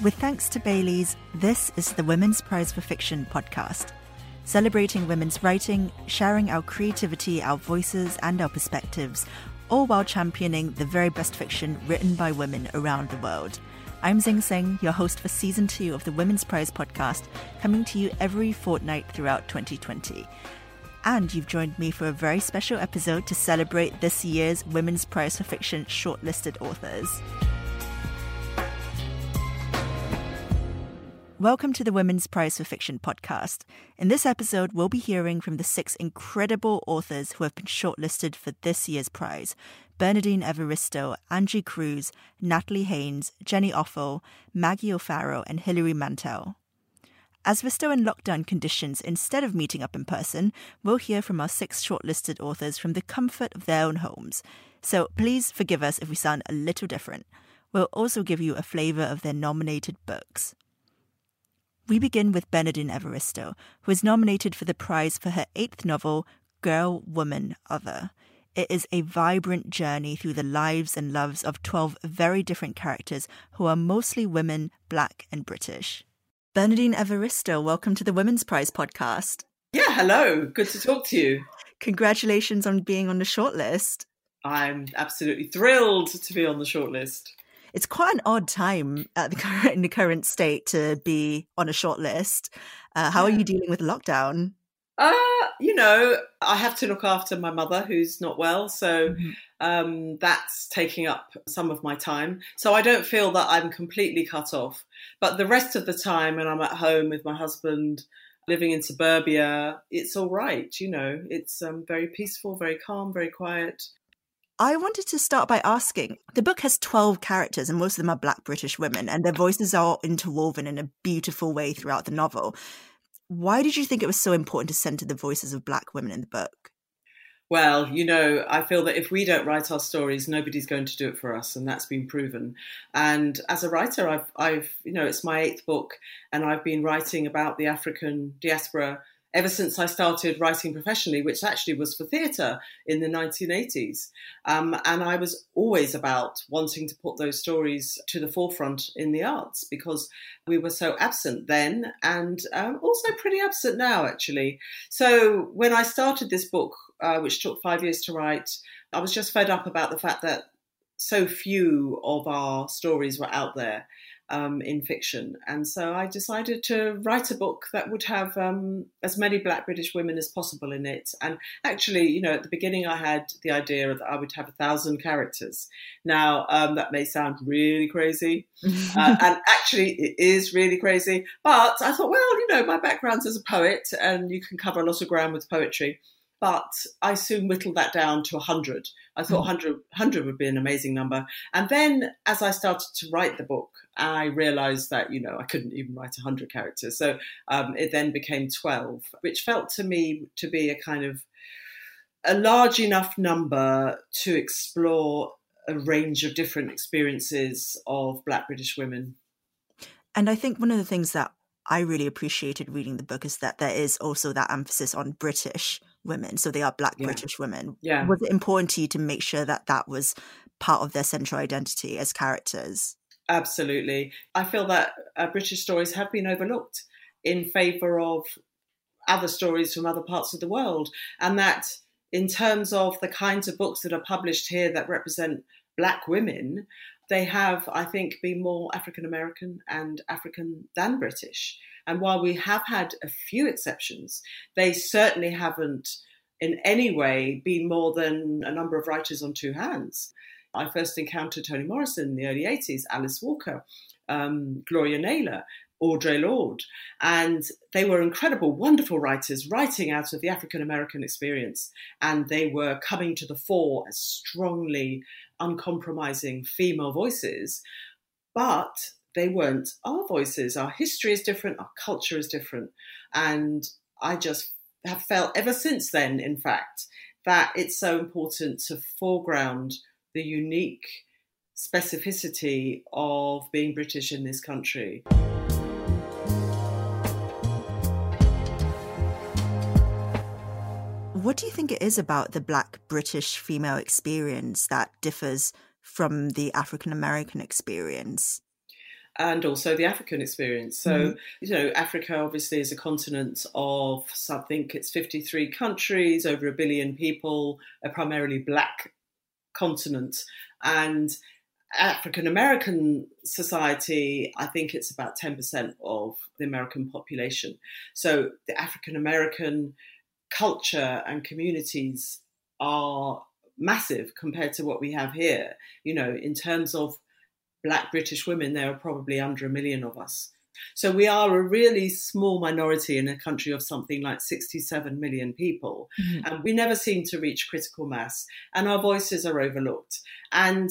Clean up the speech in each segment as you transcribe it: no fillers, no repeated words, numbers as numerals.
With thanks to Bailey's, this is the Women's Prize for Fiction podcast, celebrating women's writing, sharing our creativity, our voices and our perspectives, all while championing the very best fiction written by women around the world. I'm Zing Zing, your host for Season 2 of the Women's Prize podcast, coming to you every fortnight throughout 2020. And you've joined me for a very special episode to celebrate this year's Women's Prize for Fiction shortlisted authors. Welcome to the Women's Prize for Fiction podcast. In this episode, we'll be hearing from the 6 incredible authors who have been shortlisted for this year's prize: Bernardine Evaristo, Angie Cruz, Natalie Haynes, Jenny Offill, Maggie O'Farrell, and Hilary Mantel. As we're still in lockdown conditions, instead of meeting up in person, we'll hear from our 6 shortlisted authors from the comfort of their own homes. So please forgive us if we sound a little different. We'll also give you a flavour of their nominated books. We begin with Bernardine Evaristo, who is nominated for the prize for her 8th novel, Girl, Woman, Other. It is a vibrant journey through the lives and loves of 12 very different characters who are mostly women, Black and British. Bernardine Evaristo, welcome to the Women's Prize podcast. Yeah, hello. Good to talk to you. Congratulations on being on the shortlist. I'm absolutely thrilled to be on the shortlist. It's quite an odd time at in the current state to be on a shortlist. How are you dealing with lockdown? I have to look after my mother who's not well. So that's taking up some of my time. So I don't feel that I'm completely cut off. But the rest of the time when I'm at home with my husband living in suburbia, it's all right. You know, it's very peaceful, very calm, very quiet. I wanted to start by asking, the book has 12 characters and most of them are Black British women and their voices are interwoven in a beautiful way throughout the novel. Why did you think it was so important to centre the voices of Black women in the book? Well, you know, I feel that if we don't write our stories, nobody's going to do it for us. And that's been proven. And as a writer, I've it's my 8th book and I've been writing about the African diaspora ever since I started writing professionally, which actually was for theatre in the 1980s. And I was always about wanting to put those stories to the forefront in the arts because we were so absent then and also pretty absent now, actually. So when I started this book, which took 5 years to write, I was just fed up about the fact that so few of our stories were out there in fiction. And so I decided to write a book that would have as many Black British women as possible in it. And actually, you know, at the beginning I had the idea that I would have 1,000 characters. Now, that may sound really crazy. And actually it is really crazy. But I thought, well, you know, my background's as a poet and you can cover a lot of ground with poetry. But I soon whittled that down to 100. I thought 100 would be an amazing number. And then as I started to write the book, I realised that, you know, I couldn't even write 100 characters. So it then became 12, which felt to me to be a kind of a large enough number to explore a range of different experiences of Black British women. And I think one of the things that I really appreciated reading the book is that there is also that emphasis on British women. So they are Black British women. Yeah. Was it important to you to make sure that that was part of their central identity as characters? Absolutely. I feel that British stories have been overlooked in favour of other stories from other parts of the world. And that in terms of the kinds of books that are published here that represent Black women, they have, I think, been more African-American and African than British. And while we have had a few exceptions, they certainly haven't in any way been more than a number of writers on 2 hands. I first encountered Toni Morrison in the early 80s, Alice Walker, Gloria Naylor, Audre Lorde, and they were incredible, wonderful writers writing out of the African-American experience, and they were coming to the fore as strongly uncompromising female voices, but they weren't our voices. Our history is different, our culture is different, and I just have felt ever since then, in fact, that it's so important to foreground the unique specificity of being British in this country. What do you think it is about the Black British female experience that differs from the African American experience? and also the African experience. So, you know, Africa obviously is a continent of, I think it's 53 countries, over 1 billion people, a primarily black continent. And African-American society, I think it's about 10% of the American population. So the African-American culture and communities are massive compared to what we have here. You know, in terms of black British women, there are probably under 1 million of us. So we are a really small minority in a country of something like 67 million people. And we never seem to reach critical mass, and our voices are overlooked. And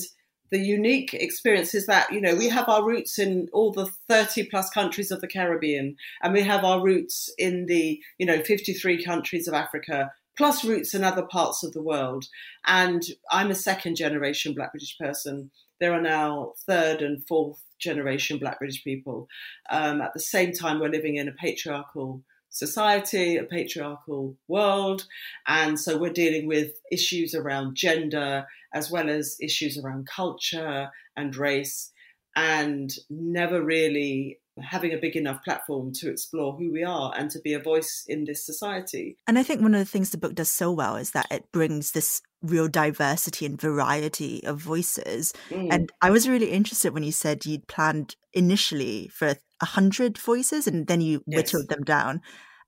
the unique experience is that, you know, we have our roots in all the 30 plus countries of the Caribbean, and we have our roots in the, you know, 53 countries of Africa, plus roots in other parts of the world. And I'm a second generation black British person. There are now third and fourth generation black British people. At the same time, we're living in a patriarchal society, a patriarchal world. And so we're dealing with issues around gender, as well as issues around culture and race, and never really having a big enough platform to explore who we are and to be a voice in this society. And I think one of the things the book does so well is that it brings this real diversity and variety of voices. And I was really interested when you said you'd planned initially for 100 voices and then you whittled them down.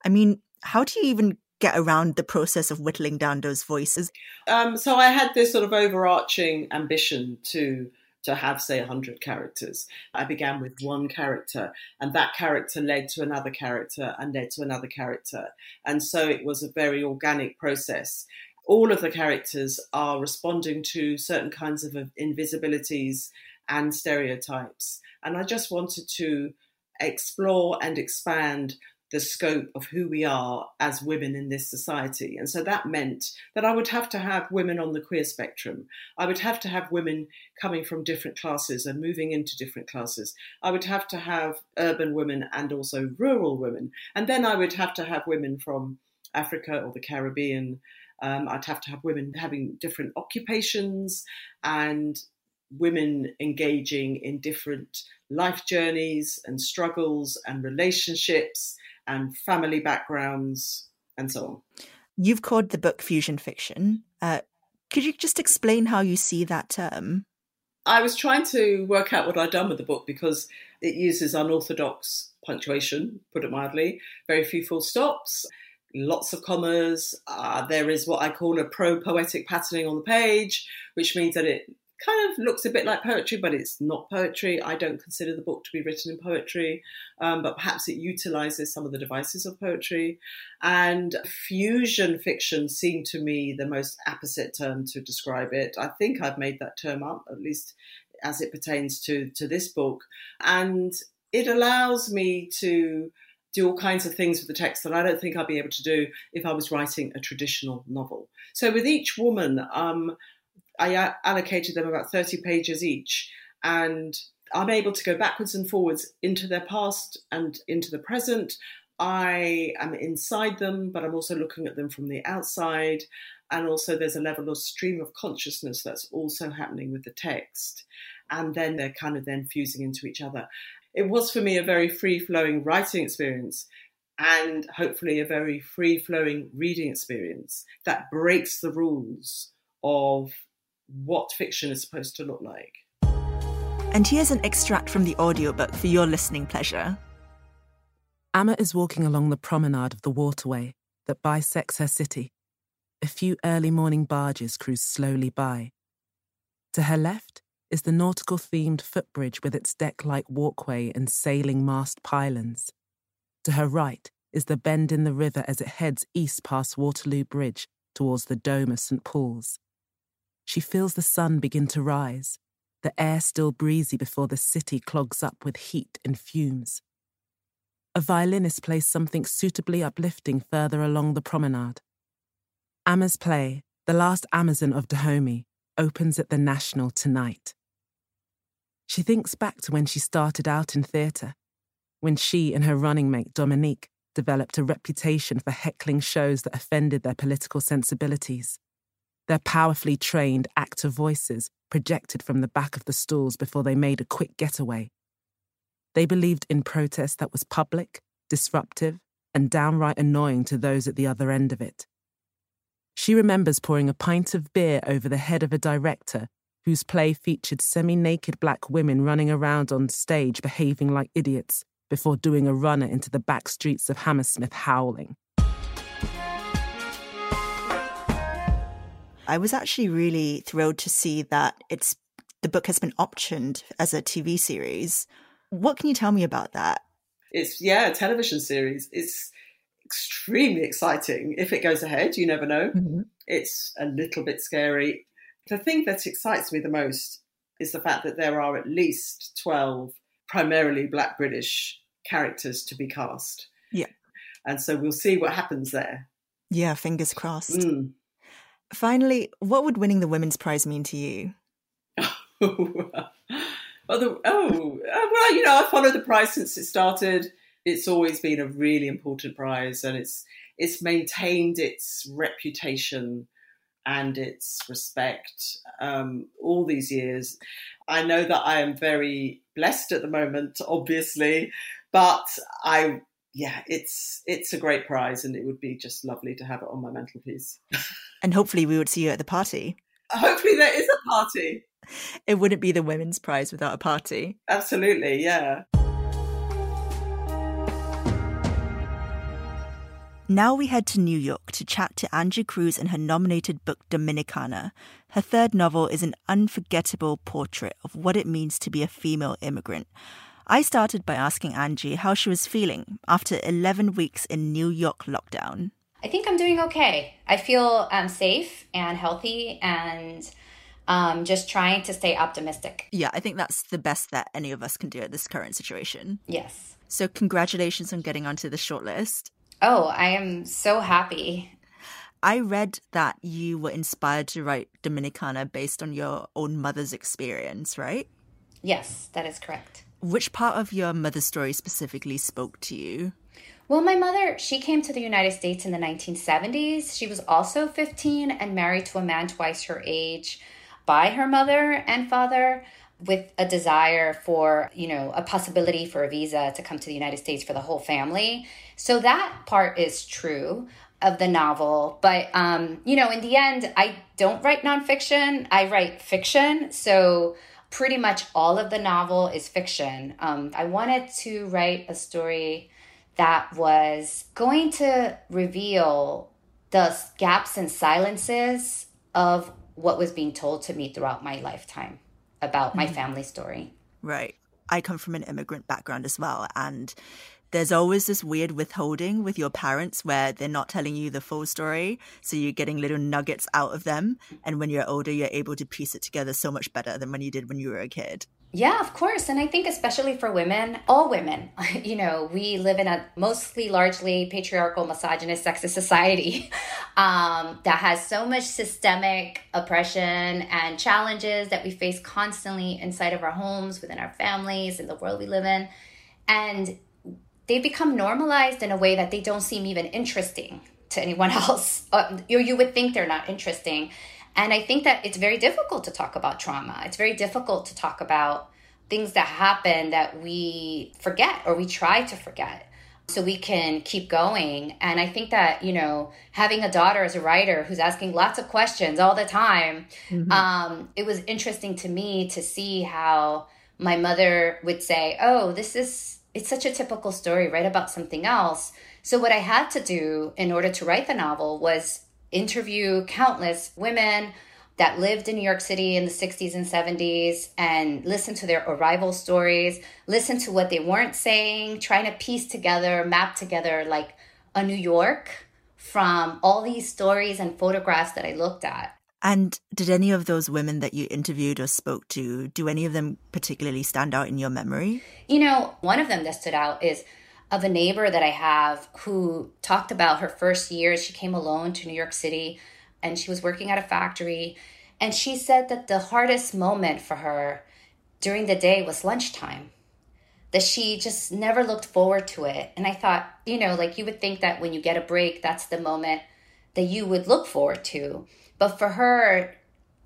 I mean, how do you even get around the process of whittling down those voices? So I had this sort of overarching ambition to have, say, 100 characters. I began with one character, and that character led to another character and led to another character. And so it was a very organic process. All of the characters are responding to certain kinds of invisibilities and stereotypes. And I just wanted to explore and expand the scope of who we are as women in this society. And so that meant that I would have to have women on the queer spectrum. I would have to have women coming from different classes and moving into different classes. I would have to have urban women and also rural women. And then I would have to have women from Africa or the Caribbean. I'd have to have women having different occupations and women engaging in different life journeys and struggles and relationships and family backgrounds and so on. You've called the book fusion fiction. Could you just explain how you see that term? I was trying to work out what I'd done with the book because it uses unorthodox punctuation, put it mildly, very few full stops, lots of commas. There is what I call a pro-poetic patterning on the page, which means that it kind of looks a bit like poetry, but it's not poetry. I don't consider the book to be written in poetry, but perhaps it utilises some of the devices of poetry. And fusion fiction seemed to me the most apposite term to describe it. I think I've made that term up, at least as it pertains to this book. And it allows me to do all kinds of things with the text that I don't think I'd be able to do if I was writing a traditional novel. So with each woman, I allocated them about 30 pages each, and I'm able to go backwards and forwards into their past and into the present. I am inside them, but I'm also looking at them from the outside. And also there's a level of stream of consciousness that's also happening with the text. And then they're kind of then fusing into each other. It was for me a very free-flowing writing experience, and hopefully a very free-flowing reading experience that breaks the rules of what fiction is supposed to look like. And here's an extract from the audiobook for your listening pleasure. Amma is walking along the promenade of the waterway that bisects her city. A few early morning barges cruise slowly by. To her left is the nautical-themed footbridge with its deck-like walkway and sailing mast pylons. To her right is the bend in the river as it heads east past Waterloo Bridge towards the Dome of St. Paul's. She feels the sun begin to rise, the air still breezy before the city clogs up with heat and fumes. A violinist plays something suitably uplifting further along the promenade. Amma's play, The Last Amazon of Dahomey, opens at the National tonight. She thinks back to when she started out in theatre, when she and her running mate Dominique developed a reputation for heckling shows that offended their political sensibilities. Their powerfully trained actor voices projected from the back of the stalls before they made a quick getaway. They believed in protest that was public, disruptive, and downright annoying to those at the other end of it. She remembers pouring a pint of beer over the head of a director whose play featured semi-naked black women running around on stage behaving like idiots before doing a runner into the back streets of Hammersmith howling. I was actually really thrilled to see that the book has been optioned as a TV series. What can you tell me about that? It's a television series. It's extremely exciting. If it goes ahead, you never know. Mm-hmm. It's a little bit scary. The thing that excites me the most is the fact that there are at least 12 primarily black British characters to be cast. Yeah. And so we'll see what happens there. Yeah, fingers crossed. Mm. Finally, what would winning the Women's Prize mean to you? I've followed the prize since it started. It's always been a really important prize, and it's maintained its reputation and its respect all these years. I know that I am very blessed at the moment, obviously, but it's a great prize, and it would be just lovely to have it on my mantelpiece. And hopefully we would see you at the party. Hopefully there is a party. It wouldn't be the Women's Prize without a party. Absolutely, yeah. Now we head to New York to chat to Angie Cruz and her nominated book Dominicana. Her third novel is an unforgettable portrait of what it means to be a female immigrant. I started by asking Angie how she was feeling after 11 weeks in New York lockdown. I think I'm doing okay. I feel safe and healthy and... just trying to stay optimistic. Yeah, I think that's the best that any of us can do at this current situation. Yes. So congratulations on getting onto the shortlist. Oh, I am so happy. I read that you were inspired to write Dominicana based on your own mother's experience, right? Yes, that is correct. Which part of your mother's story specifically spoke to you? Well, my mother, she came to the United States in the 1970s. She was also 15 and married to a man twice her age, by her mother and father, with a desire for, a possibility for a visa to come to the United States for the whole family. So that part is true of the novel. But, in the end, I don't write nonfiction. I write fiction. So pretty much all of the novel is fiction. I wanted to write a story that was going to reveal the gaps and silences of what was being told to me throughout my lifetime about my family story. Right. I come from an immigrant background as well. And there's always this weird withholding with your parents where they're not telling you the full story. So you're getting little nuggets out of them. And when you're older, you're able to piece it together so much better than when you did when you were a kid. Yeah, of course. And I think especially for women, all women, we live in a mostly largely patriarchal, misogynist, sexist society that has so much systemic oppression and challenges that we face constantly inside of our homes, within our families, in the world we live in. And they become normalized in a way that they don't seem even interesting to anyone else. You would think they're not interesting. And I think that it's very difficult to talk about trauma. It's very difficult to talk about things that happen that we forget or we try to forget so we can keep going. And I think that, having a daughter as a writer who's asking lots of questions all the time, mm-hmm. It was interesting to me to see how my mother would say, oh, it's such a typical story, write about something else. So what I had to do in order to write the novel was interview countless women that lived in New York City in the 60s and 70s and listen to their arrival stories, listen to what they weren't saying, trying to piece together, map together like a New York from all these stories and photographs that I looked at. And did any of those women that you interviewed or spoke to, do any of them particularly stand out in your memory? One of them that stood out is of a neighbor that I have who talked about her first years. She came alone to New York City and she was working at a factory. And she said that the hardest moment for her during the day was lunchtime, that she just never looked forward to it. And I thought, you would think that when you get a break, that's the moment that you would look forward to. But for her,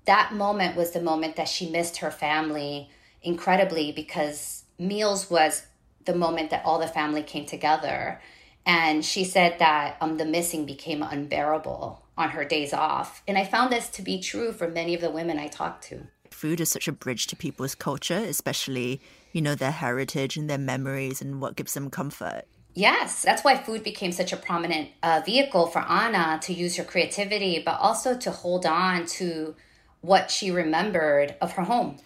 that moment was the moment that she missed her family incredibly because meals was the moment that all the family came together. And she said that the missing became unbearable on her days off. And I found this to be true for many of the women I talked to. Food is such a bridge to people's culture, especially, you know, their heritage and their memories and what gives them comfort. Yes, that's why food became such a prominent vehicle for Anna to use her creativity, but also to hold on to what she remembered of her home.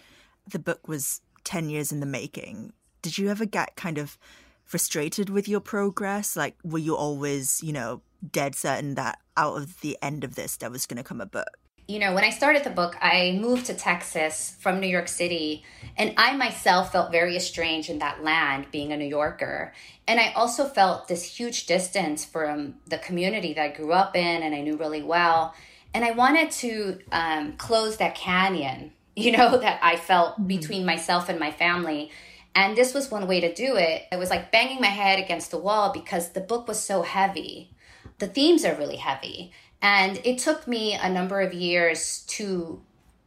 The book was 10 years in the making. Did you ever get kind of frustrated with your progress? Like, were you always, you know, dead certain that out of the end of this, there was going to come a book? You know, when I started the book, I moved to Texas from New York City, and I myself felt very estranged in that land, being a New Yorker. And I also felt this huge distance from the community that I grew up in and I knew really well. And I wanted to close that canyon, you know, that I felt between myself and my family. And this was one way to do it. It was like banging my head against the wall because the book was so heavy. The themes are really heavy. And it took me a number of years to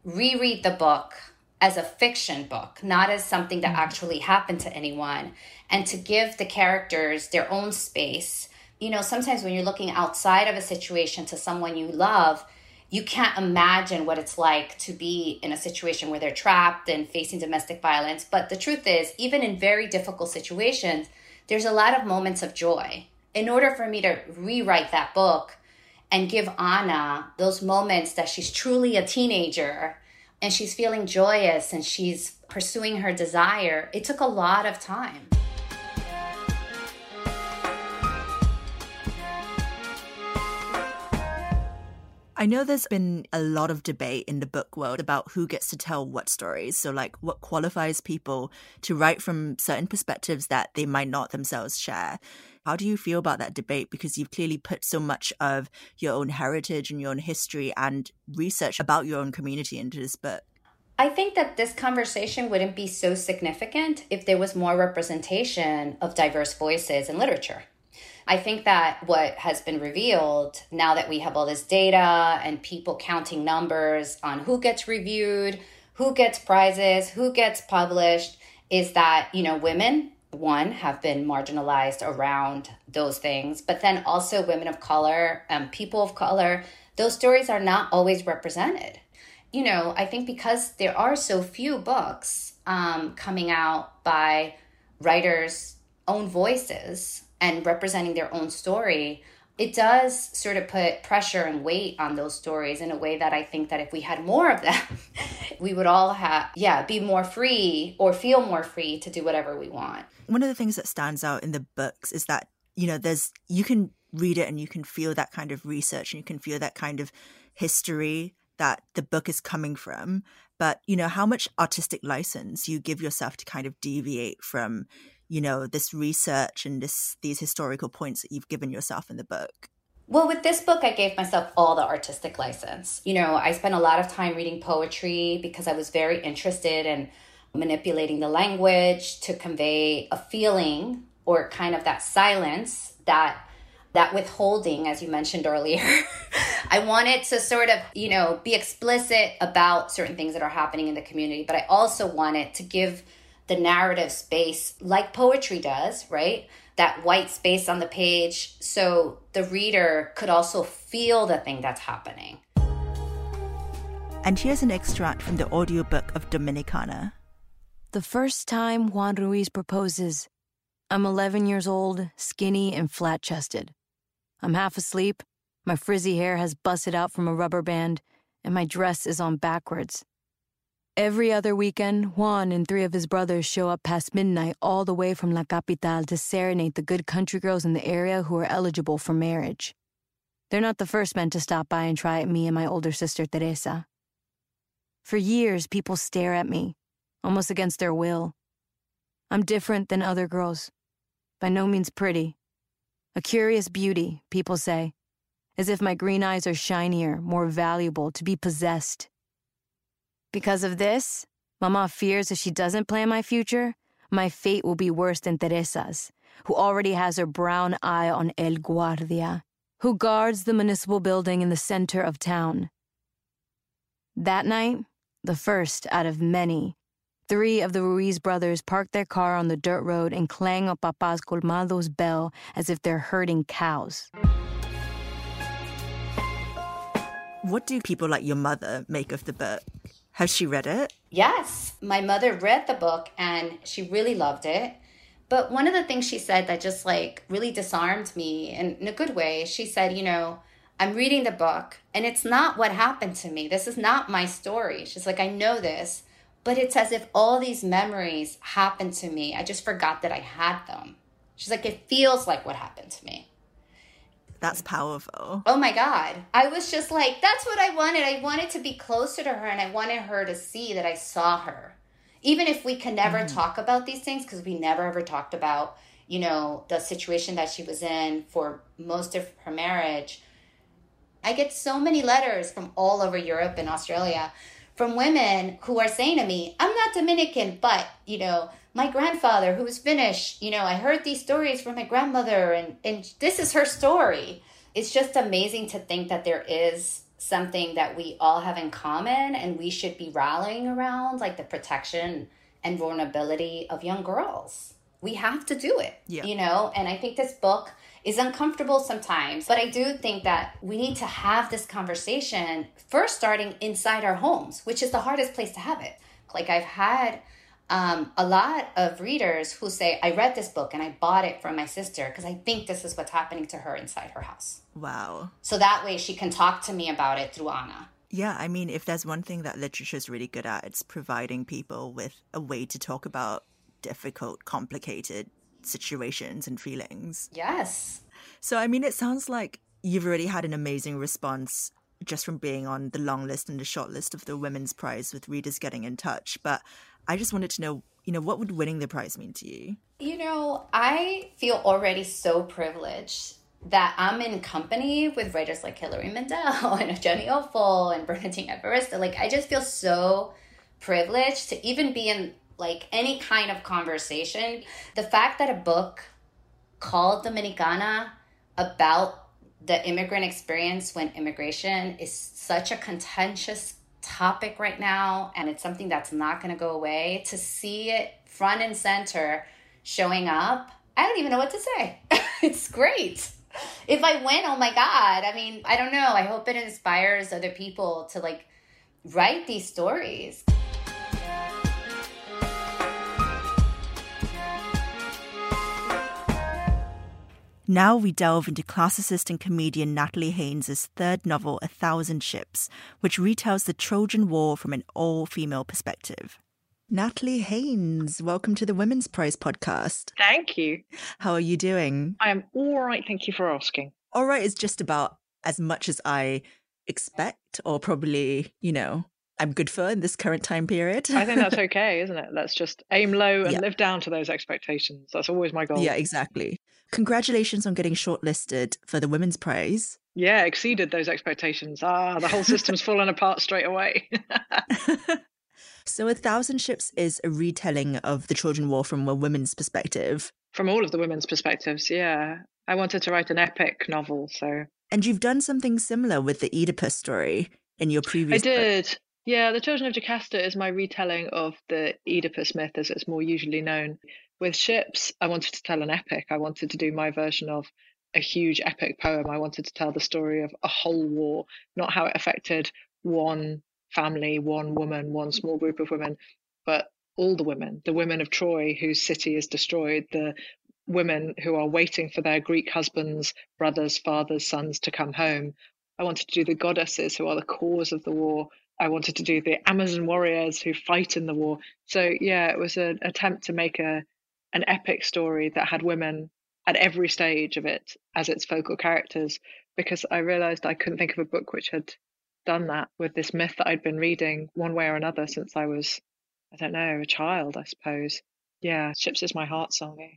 reread the book as a fiction book, not as something that actually happened to anyone, and to give the characters their own space. You know, sometimes when you're looking outside of a situation to someone you love, you can't imagine what it's like to be in a situation where they're trapped and facing domestic violence. But the truth is, even in very difficult situations, there's a lot of moments of joy. In order for me to rewrite that book, and give Anna those moments that she's truly a teenager and she's feeling joyous and she's pursuing her desire, it took a lot of time. I know there's been a lot of debate in the book world about who gets to tell what stories. So like what qualifies people to write from certain perspectives that they might not themselves share. How do you feel about that debate? Because you've clearly put so much of your own heritage and your own history and research about your own community into this book. I think that this conversation wouldn't be so significant if there was more representation of diverse voices in literature. I think that what has been revealed now that we have all this data and people counting numbers on who gets reviewed, who gets prizes, who gets published, is that, you know, women, one, have been marginalized around those things, but then also women of color, people of color, those stories are not always represented. You know, I think because there are so few books coming out by writers' own voices and representing their own story, it does sort of put pressure and weight on those stories in a way that I think that if we had more of them, we would all have, be more free or feel more free to do whatever we want. One of the things that stands out in the books is that, you know, you can read it and you can feel that kind of research and you can feel that kind of history that the book is coming from. But, you know, how much artistic license you give yourself to kind of deviate from, you know, this research and these historical points that you've given yourself in the book? Well, with this book, I gave myself all the artistic license. You know, I spent a lot of time reading poetry because I was very interested in manipulating the language to convey a feeling or kind of that silence, that withholding, as you mentioned earlier. I wanted to sort of, you know, be explicit about certain things that are happening in the community, but I also wanted to give the narrative space like poetry does, right? That white space on the page, so the reader could also feel the thing that's happening. And here's an extract from the audiobook of Dominicana. The first time Juan Ruiz proposes, I'm 11 years old, skinny and flat-chested. I'm half asleep, my frizzy hair has busted out from a rubber band, and my dress is on backwards. Every other weekend, Juan and three of his brothers show up past midnight all the way from La Capital to serenade the good country girls in the area who are eligible for marriage. They're not the first men to stop by and try at me and my older sister Teresa. For years, people stare at me, almost against their will. I'm different than other girls, by no means pretty. A curious beauty, people say, as if my green eyes are shinier, more valuable, to be possessed. Because of this, Mama fears if she doesn't plan my future, my fate will be worse than Teresa's, who already has her brown eye on El Guardia, who guards the municipal building in the center of town. That night, the first out of many, Three of the Ruiz brothers parked their car on the dirt road and clang on Papa's Colmado's bell as if they're herding cows. What do people like your mother make of the book? Has she read it? Yes, my mother read the book and she really loved it. But one of the things she said that just like really disarmed me in a good way, she said, you know, I'm reading the book and it's not what happened to me. This is not my story. She's like, I know this, but it's as if all these memories happened to me. I just forgot that I had them. She's like, it feels like what happened to me. That's powerful. Oh, my God. I was just like, that's what I wanted. I wanted to be closer to her, and I wanted her to see that I saw her. Even if we can never talk about these things, because we never ever talked about, you know, the situation that she was in for most of her marriage. I get so many letters from all over Europe and Australia from women who are saying to me, I'm not Dominican, but, you know, my grandfather, who was Finnish, you know, I heard these stories from my grandmother, and this is her story. It's just amazing to think that there is something that we all have in common, and we should be rallying around, like the protection and vulnerability of young girls. We have to do it, you know, and I think this book is uncomfortable sometimes, but I do think that we need to have this conversation first starting inside our homes, which is the hardest place to have it. Like I've had a lot of readers who say, I read this book and I bought it from my sister because I think this is what's happening to her inside her house. Wow. So that way she can talk to me about it through Anna. Yeah, I mean, if there's one thing that literature is really good at, it's providing people with a way to talk about difficult, complicated situations and feelings. Yes. So, I mean, it sounds like you've already had an amazing response just from being on the long list and the short list of the Women's Prize with readers getting in touch. But I just wanted to know, you know, what would winning the prize mean to you? You know, I feel already so privileged that I'm in company with writers like Hilary Mantel and Jenny Offill and Bernardine Evaristo. Like, I just feel so privileged to even be in, like, any kind of conversation. The fact that a book called Dominicana about the immigrant experience when immigration is such a contentious topic right now, and it's something that's not going to go away, to see it front and center showing up, I don't even know what to say. It's great. If I win, oh my God. I mean, I don't know. I hope it inspires other people to like write these stories. Now we delve into classicist and comedian Natalie Haynes' third novel, A Thousand Ships, which retells the Trojan War from an all-female perspective. Natalie Haynes, welcome to the Women's Prize podcast. Thank you. How are you doing? I am all right, thank you for asking. All right is just about as much as I expect, or probably, you know, I'm good for in this current time period. I think that's okay, isn't it? Let's just aim low and live down to those expectations. That's always my goal. Yeah, exactly. Congratulations on getting shortlisted for the Women's Prize. Yeah, exceeded those expectations. Ah, the whole system's fallen apart straight away. So A Thousand Ships is a retelling of the Trojan War from a women's perspective. From all of the women's perspectives, yeah. I wanted to write an epic novel, so. And you've done something similar with the Oedipus story in your previous book. I did. Yeah, The Children of Jocasta is my retelling of the Oedipus myth as it's more usually known. With ships, I wanted to tell an epic. I wanted to do my version of a huge epic poem. I wanted to tell the story of a whole war, not how it affected one family, one woman, one small group of women, but all the women of Troy whose city is destroyed, the women who are waiting for their Greek husbands, brothers, fathers, sons to come home. I wanted to do the goddesses who are the cause of the war. I wanted to do the Amazon warriors who fight in the war. So, yeah, it was an attempt to make an epic story that had women at every stage of it as its focal characters, because I realised I couldn't think of a book which had done that with this myth that I'd been reading one way or another since I was, I don't know, a child, I suppose. Yeah, Ships is my heart song. Eh?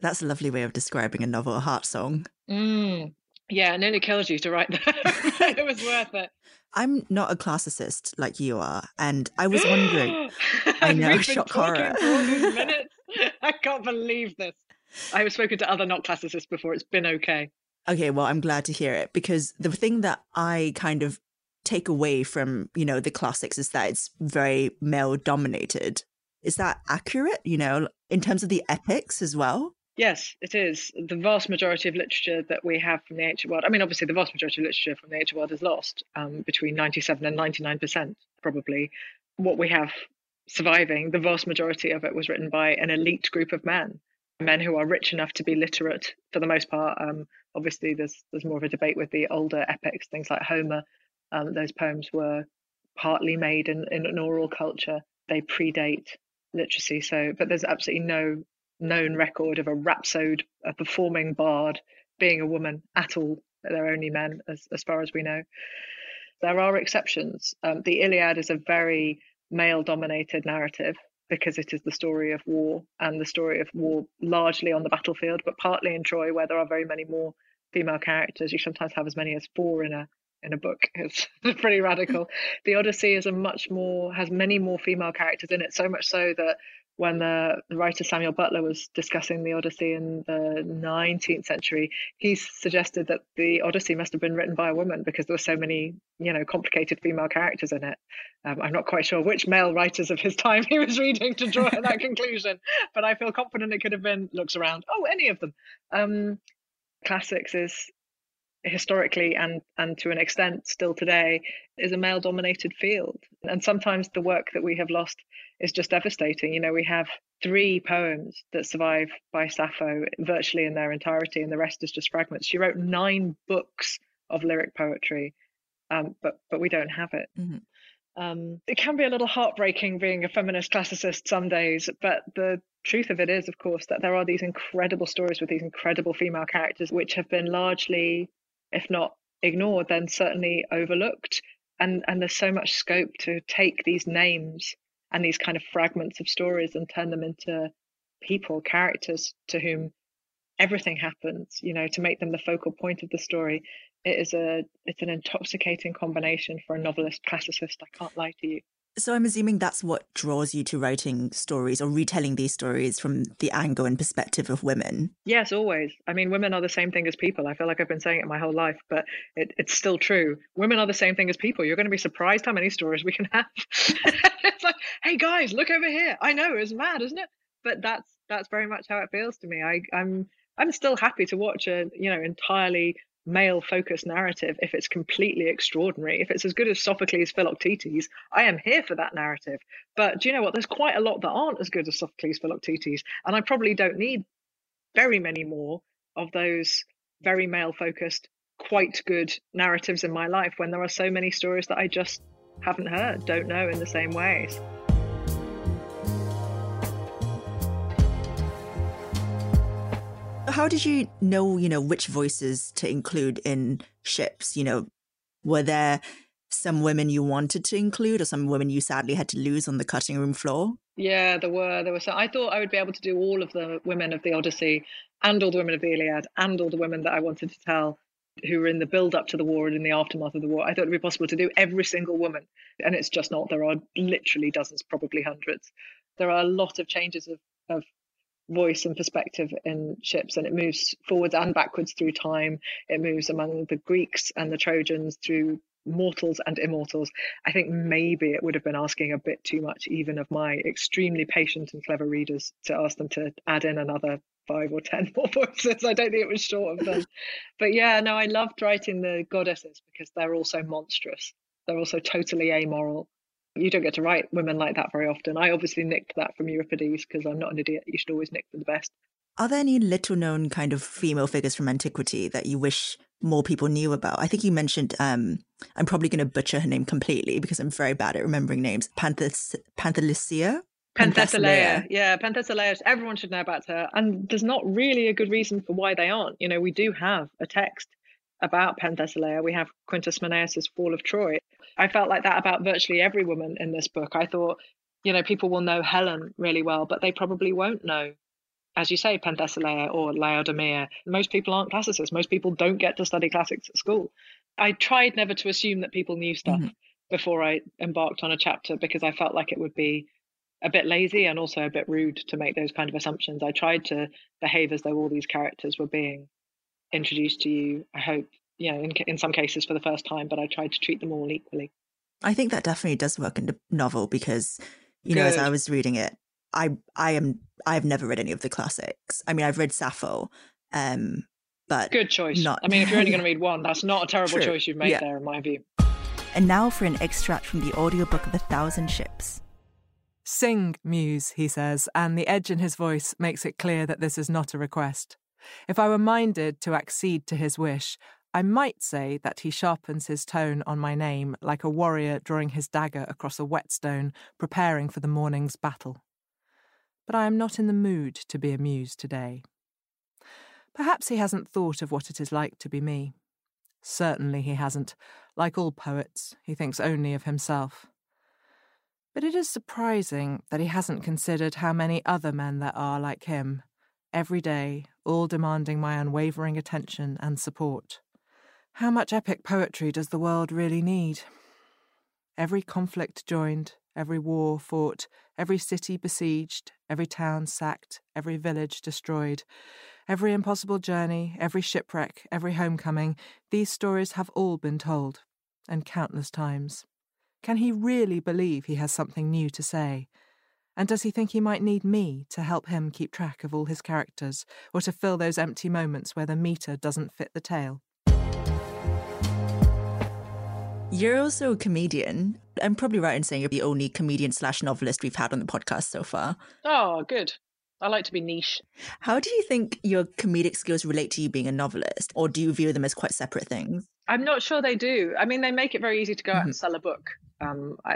That's a lovely way of describing a novel, a heart song. Yeah, it nearly kills you to write that. It was worth it. I'm not a classicist like you are, and I was wondering. I know, shock horror. I can't believe this. I have spoken to other not classicists before. It's been okay. Okay, well, I'm glad to hear it, because the thing that I kind of take away from, you know, the classics is that it's very male dominated. Is that accurate, you know, in terms of the epics as well? Yes, it is. The vast majority of literature that we have from the ancient world, I mean, obviously the vast majority of literature from the ancient world is lost, between 97 and 99%, probably. What we have surviving, the vast majority of it was written by an elite group of men who are rich enough to be literate for the most part. Obviously, there's more of a debate with the older epics, things like Homer. Those poems were partly made in an oral culture. They predate literacy. So, but there's absolutely no known record of a rhapsode, a performing bard, being a woman at all. They're only men, as far as we know. There are exceptions. The Iliad is a very male-dominated narrative because it is the story of war, and the story of war largely on the battlefield, but partly in Troy, where there are very many more female characters. You sometimes have as many as four in a book. It's pretty radical. The Odyssey is has many more female characters in it, so much so that when the writer Samuel Butler was discussing the Odyssey in the 19th century, he suggested that the Odyssey must have been written by a woman because there were so many, you know, complicated female characters in it. I'm not quite sure which male writers of his time he was reading to draw that conclusion, but I feel confident it could have been, looks around, any of them. Classics is historically and to an extent still today is a male-dominated field. And sometimes the work that we have lost is just devastating. You know, we have 3 poems that survive by Sappho virtually in their entirety, and the rest is just fragments. She wrote 9 books of lyric poetry, but we don't have it. Mm-hmm. It can be a little heartbreaking being a feminist classicist some days, but the truth of it is, of course, that there are these incredible stories with these incredible female characters which have been largely, if not ignored, then certainly overlooked. And there's so much scope to take these names and these kind of fragments of stories and turn them into people, characters to whom everything happens, you know, to make them the focal point of the story. It's an intoxicating combination for a novelist classicist, I can't lie to you. So I'm assuming that's what draws you to writing stories or retelling these stories from the angle and perspective of women. Yes, always. I mean, women are the same thing as people. I feel like I've been saying it my whole life, but it's still true. Women are the same thing as people. You're going to be surprised how many stories we can have. It's like, hey, guys, look over here. I know, it's mad, isn't it? But that's very much how it feels to me. I'm still happy to watch a, you know, entirely male-focused narrative if it's completely extraordinary. If it's as good as Sophocles' Philoctetes, I am here for that narrative. But do you know what? There's quite a lot that aren't as good as Sophocles' Philoctetes, and I probably don't need very many more of those very male-focused, quite good narratives in my life when there are so many stories that I just haven't heard, don't know in the same ways. How did you know, you know, which voices to include in Ships? You know, were there some women you wanted to include or some women you sadly had to lose on the cutting room floor? Yeah, there were. So I thought I would be able to do all of the women of the Odyssey and all the women of the Iliad and all the women that I wanted to tell who were in the build-up to the war and in the aftermath of the war. I thought it would be possible to do every single woman. And it's just not. There are literally dozens, probably hundreds. There are a lot of changes of voice and perspective in Ships, and it moves forwards and backwards through time. It moves among the Greeks and the Trojans, through mortals and immortals. I think maybe it would have been asking a bit too much even of my extremely patient and clever readers to ask them to add in another 5 or 10 more voices. I don't think it was short of them. But yeah, no, I loved writing the goddesses because they're also monstrous. They're also totally amoral. You don't get to write women like that very often. I obviously nicked that from Euripides because I'm not an idiot. You should always nick for the best. Are there any little known kind of female figures from antiquity that you wish more people knew about? I think you mentioned, I'm probably going to butcher her name completely because I'm very bad at remembering names. Penthesilea? Penthesilea. Yeah, Penthesilea. Everyone should know about her. And there's not really a good reason for why they aren't. You know, we do have a text about Penthesilea. We have Quintus Mannaeus's Fall of Troy. I felt like that about virtually every woman in this book. I thought, you know, people will know Helen really well, but they probably won't know, as you say, Penthesilea or Laodamia. Most people aren't classicists. Most people don't get to study classics at school. I tried never to assume that people knew stuff before I embarked on a chapter because I felt like it would be a bit lazy and also a bit rude to make those kind of assumptions. I tried to behave as though all these characters were being introduced to you, I hope, you know, in some cases for the first time, but I tried to treat them all equally. I think that definitely does work in the novel because, you know, as I was reading it, I've never read any of the classics. I mean, I've read Sappho, but good choice. I mean, if you're only going to read one, that's not a terrible choice you've made there, in my view. And now for an extract from the audiobook of A Thousand Ships. Sing, muse, he says, and the edge in his voice makes it clear that this is not a request. If I were minded to accede to his wish, I might say that he sharpens his tone on my name like a warrior drawing his dagger across a whetstone, preparing for the morning's battle. But I am not in the mood to be amused today. Perhaps he hasn't thought of what it is like to be me. Certainly he hasn't. Like all poets, he thinks only of himself. But it is surprising that he hasn't considered how many other men there are like him, every day, all demanding my unwavering attention and support. How much epic poetry does the world really need? Every conflict joined, every war fought, every city besieged, every town sacked, every village destroyed, every impossible journey, every shipwreck, every homecoming, these stories have all been told, and countless times. Can he really believe he has something new to say? And does he think he might need me to help him keep track of all his characters, or to fill those empty moments where the metre doesn't fit the tale? You're also a comedian. I'm probably right in saying you're the only comedian/novelist we've had on the podcast so far. Oh, good. I like to be niche. How do you think your comedic skills relate to you being a novelist, or do you view them as quite separate things? I'm not sure they do. I mean, they make it very easy to go out and sell a book.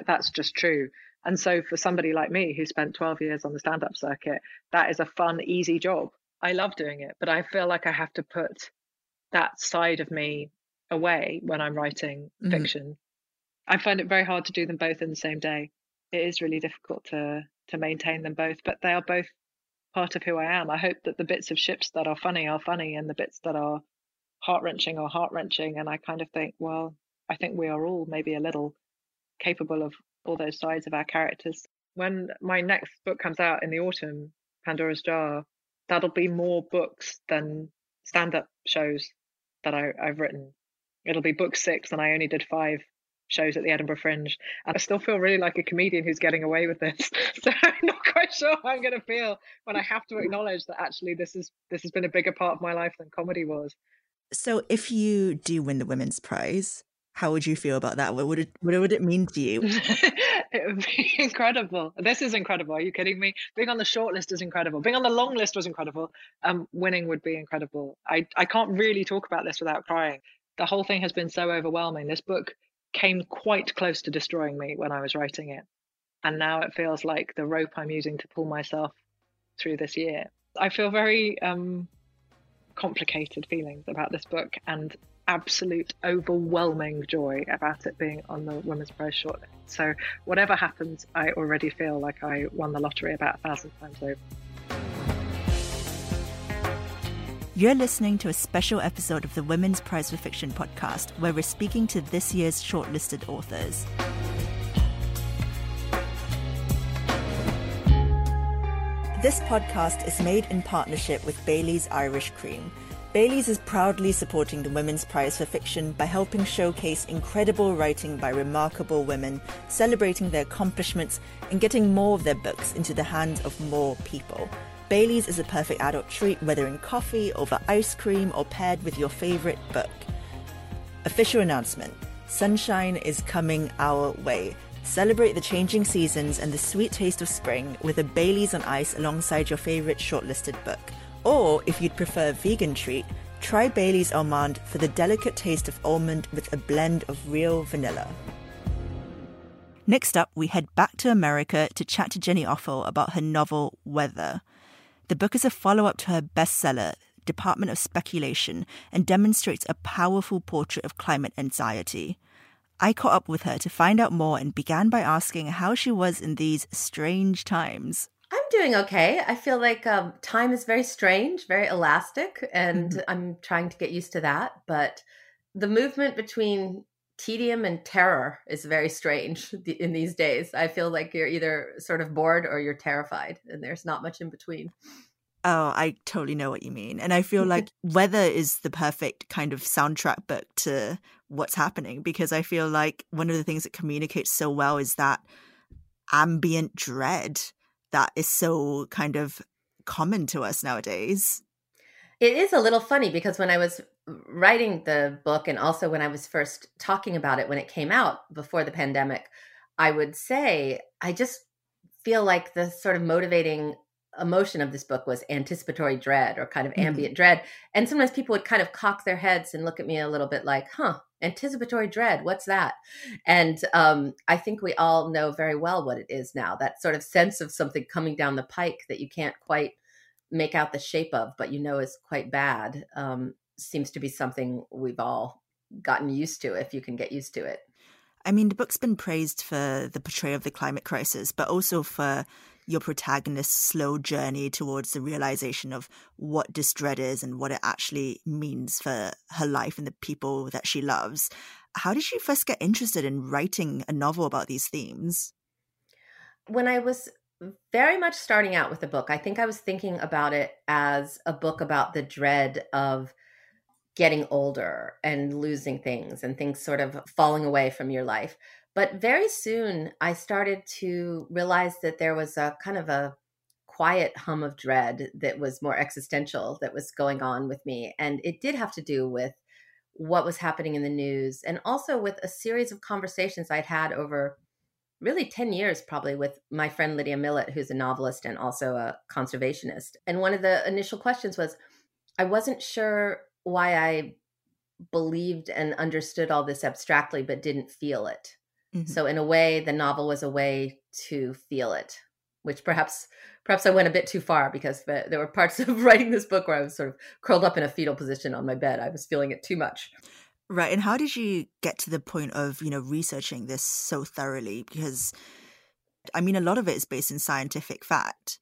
That's just true. And so for somebody like me who spent 12 years on the stand-up circuit, that is a fun, easy job. I love doing it, but I feel like I have to put that side of me away when I'm writing fiction. I find it very hard to do them both in the same day. It is really difficult to maintain them both, but they are both part of who I am. I hope that the bits of ships that are funny, and the bits that are heart-wrenching are heart-wrenching. And I kind of think, well, I think we are all maybe a little capable of all those sides of our characters. When my next book comes out in the autumn, Pandora's Jar, that'll be more books than stand-up shows that I've written. It'll be book 6, and I only did 5 shows at the Edinburgh Fringe. And I still feel really like a comedian who's getting away with this. So I'm not quite sure how I'm going to feel when I have to acknowledge that actually this has been a bigger part of my life than comedy was. So if you do win the Women's Prize, how would you feel about that? What would it mean to you? It would be incredible. This is incredible. Are you kidding me? Being on the short list is incredible. Being on the long list was incredible. Winning would be incredible. I can't really talk about this without crying. The whole thing has been so overwhelming. This book came quite close to destroying me when I was writing it. And now it feels like the rope I'm using to pull myself through this year. I feel very complicated feelings about this book, and absolute overwhelming joy about it being on the Women's Prize shortlist. So whatever happens, I already feel like I won the lottery about 1,000 times over. You're listening to a special episode of the Women's Prize for Fiction podcast, where we're speaking to this year's shortlisted authors. This podcast is made in partnership with Bailey's Irish Cream. Bailey's is proudly supporting the Women's Prize for Fiction by helping showcase incredible writing by remarkable women, celebrating their accomplishments, and getting more of their books into the hands of more people. Bailey's is a perfect adult treat, whether in coffee, over ice cream, or paired with your favourite book. Official announcement. Sunshine is coming our way. Celebrate the changing seasons and the sweet taste of spring with a Bailey's on ice alongside your favourite shortlisted book. Or, if you'd prefer a vegan treat, try Bailey's Almond for the delicate taste of almond with a blend of real vanilla. Next up, we head back to America to chat to Jenny Offill about her novel, Weather. The book is a follow-up to her bestseller, Department of Speculation, and demonstrates a powerful portrait of climate anxiety. I caught up with her to find out more and began by asking how she was in these strange times. I'm doing okay. I feel like time is very strange, very elastic, and I'm trying to get used to that. But the movement between tedium and terror is very strange in these days. I feel like you're either sort of bored or you're terrified, and there's not much in between. Oh, I totally know what you mean. And I feel like Weather is the perfect kind of soundtrack book to what's happening, because I feel like one of the things that communicates so well is that ambient dread that is so kind of common to us nowadays. It is a little funny because when I was writing the book and also when I was first talking about it when it came out before the pandemic, I would say I just feel like the sort of motivating emotion of this book was anticipatory dread or kind of ambient dread. And sometimes people would kind of cock their heads and look at me a little bit like, huh, anticipatory dread, what's that? And I think we all know very well what it is now, that sort of sense of something coming down the pike that you can't quite make out the shape of, but you know is quite bad, seems to be something we've all gotten used to, if you can get used to it. I mean, the book's been praised for the portrayal of the climate crisis, but also for your protagonist's slow journey towards the realization of what this dread is and what it actually means for her life and the people that she loves. How did she first get interested in writing a novel about these themes? When I was very much starting out with the book, I think I was thinking about it as a book about the dread of getting older and losing things and things sort of falling away from your life. But very soon I started to realize that there was a kind of a quiet hum of dread that was more existential that was going on with me. And it did have to do with what was happening in the news and also with a series of conversations I'd had over really 10 years probably with my friend Lydia Millett, who's a novelist and also a conservationist. And one of the initial questions was, I wasn't sure why I believed and understood all this abstractly, but didn't feel it. Mm-hmm. So in a way, the novel was a way to feel it, which perhaps I went a bit too far because there were parts of writing this book where I was sort of curled up in a fetal position on my bed. I was feeling it too much. Right. And how did you get to the point of, you know, researching this so thoroughly? Because, I mean, a lot of it is based in scientific fact.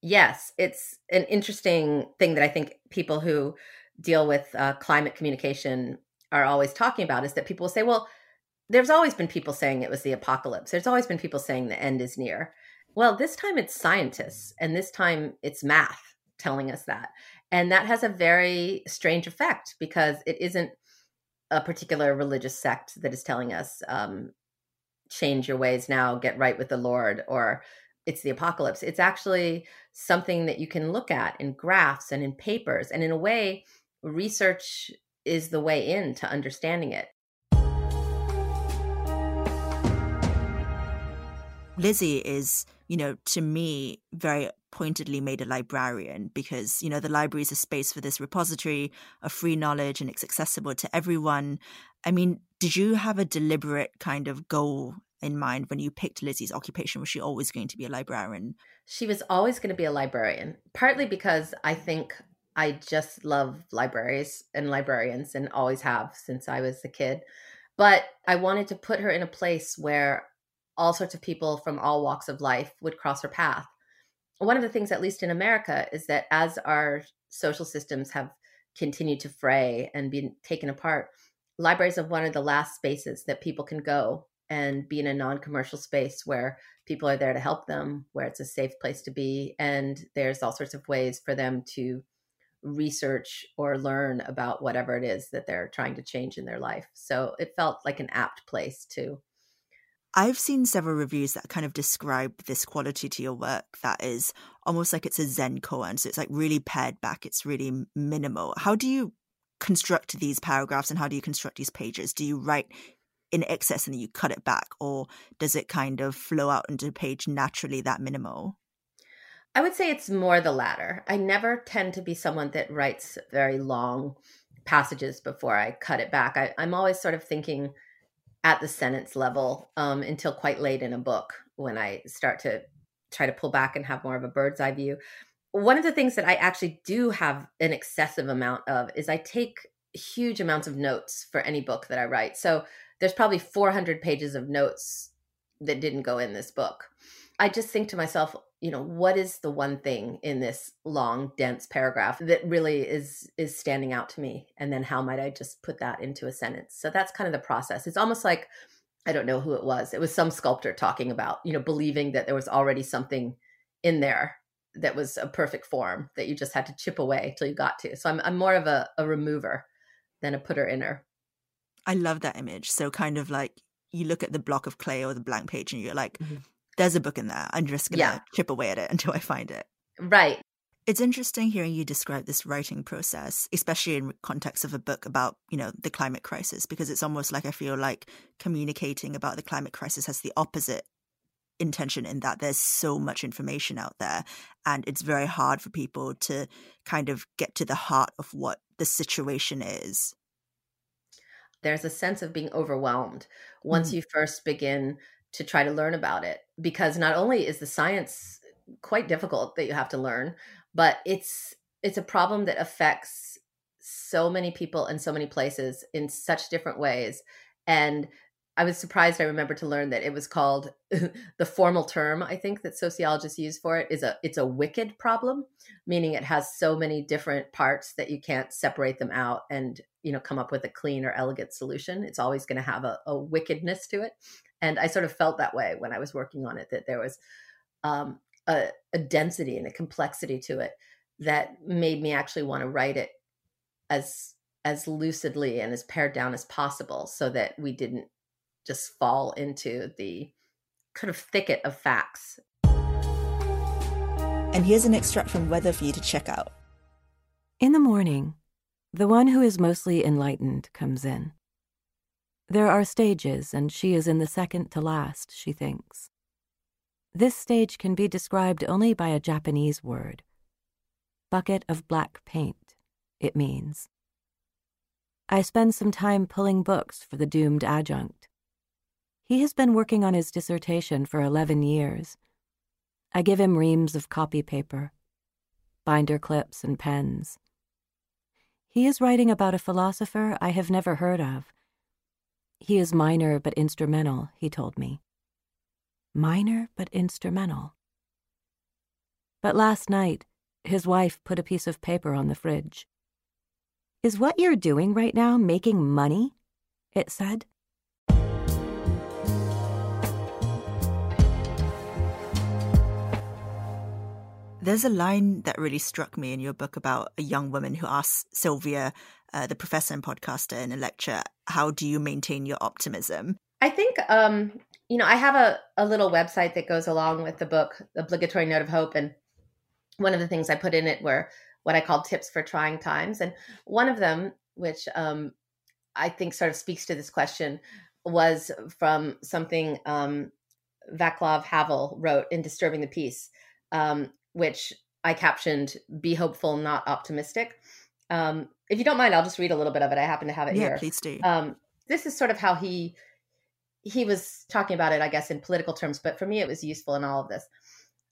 Yes. It's an interesting thing that I think people who deal with climate communication are always talking about, is that people will say, well, there's always been people saying it was the apocalypse. There's always been people saying the end is near. Well, this time it's scientists, and this time it's math telling us that. And that has a very strange effect because it isn't a particular religious sect that is telling us, change your ways now, get right with the Lord, or it's the apocalypse. It's actually something that you can look at in graphs and in papers. And in a way, research is the way in to understanding it. Lizzie is, you know, to me, very pointedly made a librarian because, you know, the library is a space for this repository of free knowledge and it's accessible to everyone. I mean, did you have a deliberate kind of goal in mind when you picked Lizzie's occupation? Was she always going to be a librarian? She was always going to be a librarian, partly because I think I just love libraries and librarians and always have since I was a kid. But I wanted to put her in a place where all sorts of people from all walks of life would cross her path. One of the things, at least in America, is that as our social systems have continued to fray and been taken apart, libraries are one of the last spaces that people can go and be in a non-commercial space where people are there to help them, where it's a safe place to be. And there's all sorts of ways for them to research or learn about whatever it is that they're trying to change in their life. So it felt like an apt place to. I've seen several reviews that kind of describe this quality to your work that is almost like it's a Zen koan. So it's like really pared back. It's really minimal. How do you construct these paragraphs and how do you construct these pages? Do you write in excess and then you cut it back, or does it kind of flow out into a page naturally that minimal? I would say it's more the latter. I never tend to be someone that writes very long passages before I cut it back. I'm always sort of thinking at the sentence level until quite late in a book when I start to try to pull back and have more of a bird's eye view. One of the things that I actually do have an excessive amount of is I take huge amounts of notes for any book that I write. So there's probably 400 pages of notes that didn't go in this book. I just think to myself, you know, what is the one thing in this long, dense paragraph that really is standing out to me? And then how might I just put that into a sentence? So that's kind of the process. It's almost like, I don't know who it was. It was some sculptor talking about, you know, believing that there was already something in there that was a perfect form that you just had to chip away till you got to. So I'm more of a remover than a putter-inner. I love that image. So kind of like you look at the block of clay or the blank page and you're like, there's a book in there. I'm just going to chip away at it until I find it. Right. It's interesting hearing you describe this writing process, especially in context of a book about, you know, the climate crisis, because it's almost like I feel like communicating about the climate crisis has the opposite intention in that there's so much information out there and it's very hard for people to kind of get to the heart of what the situation is. There's a sense of being overwhelmed once you first begin to try to learn about it, because not only is the science quite difficult that you have to learn, but it's a problem that affects so many people in so many places in such different ways. And I was surprised, I remember, to learn that it was called the formal term, I think, that sociologists use for it is it's a wicked problem, meaning it has so many different parts that you can't separate them out and, you know, come up with a clean or elegant solution. It's always going to have a wickedness to it. And I sort of felt that way when I was working on it, that there was a density and a complexity to it that made me actually want to write it as lucidly and as pared down as possible so that we didn't just fall into the kind of thicket of facts. And here's an extract from Weather for you to check out. In the morning, the one who is mostly enlightened comes in. There are stages, and she is in the second to last, she thinks. This stage can be described only by a Japanese word. Bucket of black paint, it means. I spend some time pulling books for the doomed adjunct. He has been working on his dissertation for 11 years. I give him reams of copy paper, binder clips, and pens. He is writing about a philosopher I have never heard of. He is minor but instrumental, he told me. Minor but instrumental. But last night, his wife put a piece of paper on the fridge. Is what you're doing right now making money? It said. There's a line that really struck me in your book about a young woman who asks Sylvia, the professor and podcaster, in a lecture, how do you maintain your optimism? I think, you know, I have a little website that goes along with the book, Obligatory Note of Hope. And one of the things I put in it were what I call tips for trying times. And one of them, which I think sort of speaks to this question, was from something Vaclav Havel wrote in Disturbing the Peace, which I captioned, "Be hopeful, not optimistic." If you don't mind, I'll just read a little bit of it. I happen to have it here. Yeah, please do. This is sort of how he was talking about it, I guess, in political terms, but for me, it was useful in all of this.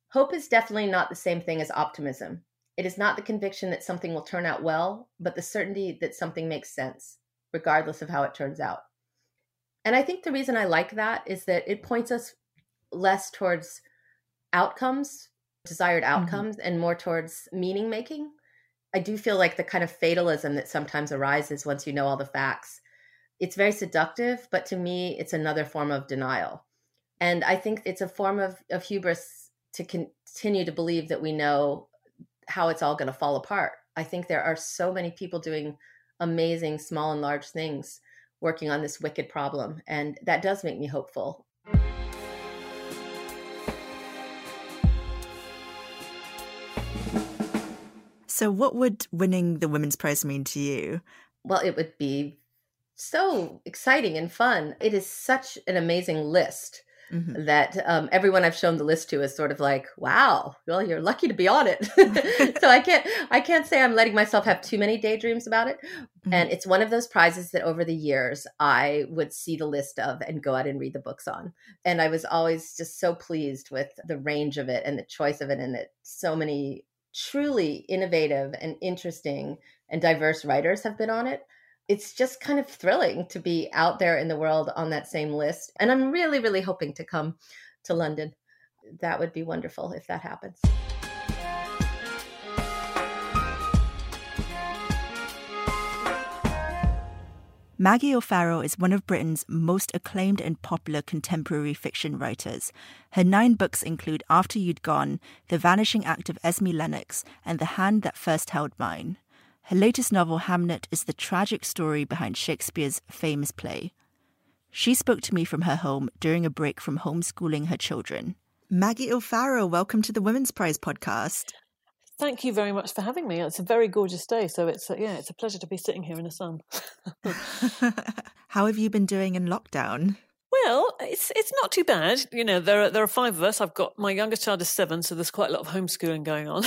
Hope is definitely not the same thing as optimism. It is not the conviction that something will turn out well, but the certainty that something makes sense, regardless of how it turns out. And I think the reason I like that is that it points us less towards outcomes, desired outcomes, and more towards meaning making. I do feel like the kind of fatalism that sometimes arises once you know all the facts, it's very seductive, but to me, it's another form of denial. And I think it's a form of hubris to continue to believe that we know how it's all going to fall apart. I think there are so many people doing amazing small and large things working on this wicked problem. And that does make me hopeful. So what would winning the Women's Prize mean to you? Well, it would be so exciting and fun. It is such an amazing list that everyone I've shown the list to is sort of like, wow, well, you're lucky to be on it. So I can't say I'm letting myself have too many daydreams about it. And it's one of those prizes that over the years I would see the list of and go out and read the books on. And I was always just so pleased with the range of it and the choice of it, and that so many truly innovative and interesting and diverse writers have been on it. It's just kind of thrilling to be out there in the world on that same list. And I'm really, really hoping to come to London. That would be wonderful if that happens. Maggie O'Farrell is one of Britain's most acclaimed and popular contemporary fiction writers. Her 9 books include After You'd Gone, The Vanishing Act of Esme Lennox, and The Hand That First Held Mine. Her latest novel, Hamnet, is the tragic story behind Shakespeare's famous play. She spoke to me from her home during a break from homeschooling her children. Maggie O'Farrell, welcome to the Women's Prize podcast. Thank you very much for having me. It's a very gorgeous day, so it's a pleasure to be sitting here in the sun. How have you been doing in lockdown? Well, it's not too bad. You know, there are five of us. I've got my youngest child is 7, so there's quite a lot of homeschooling going on.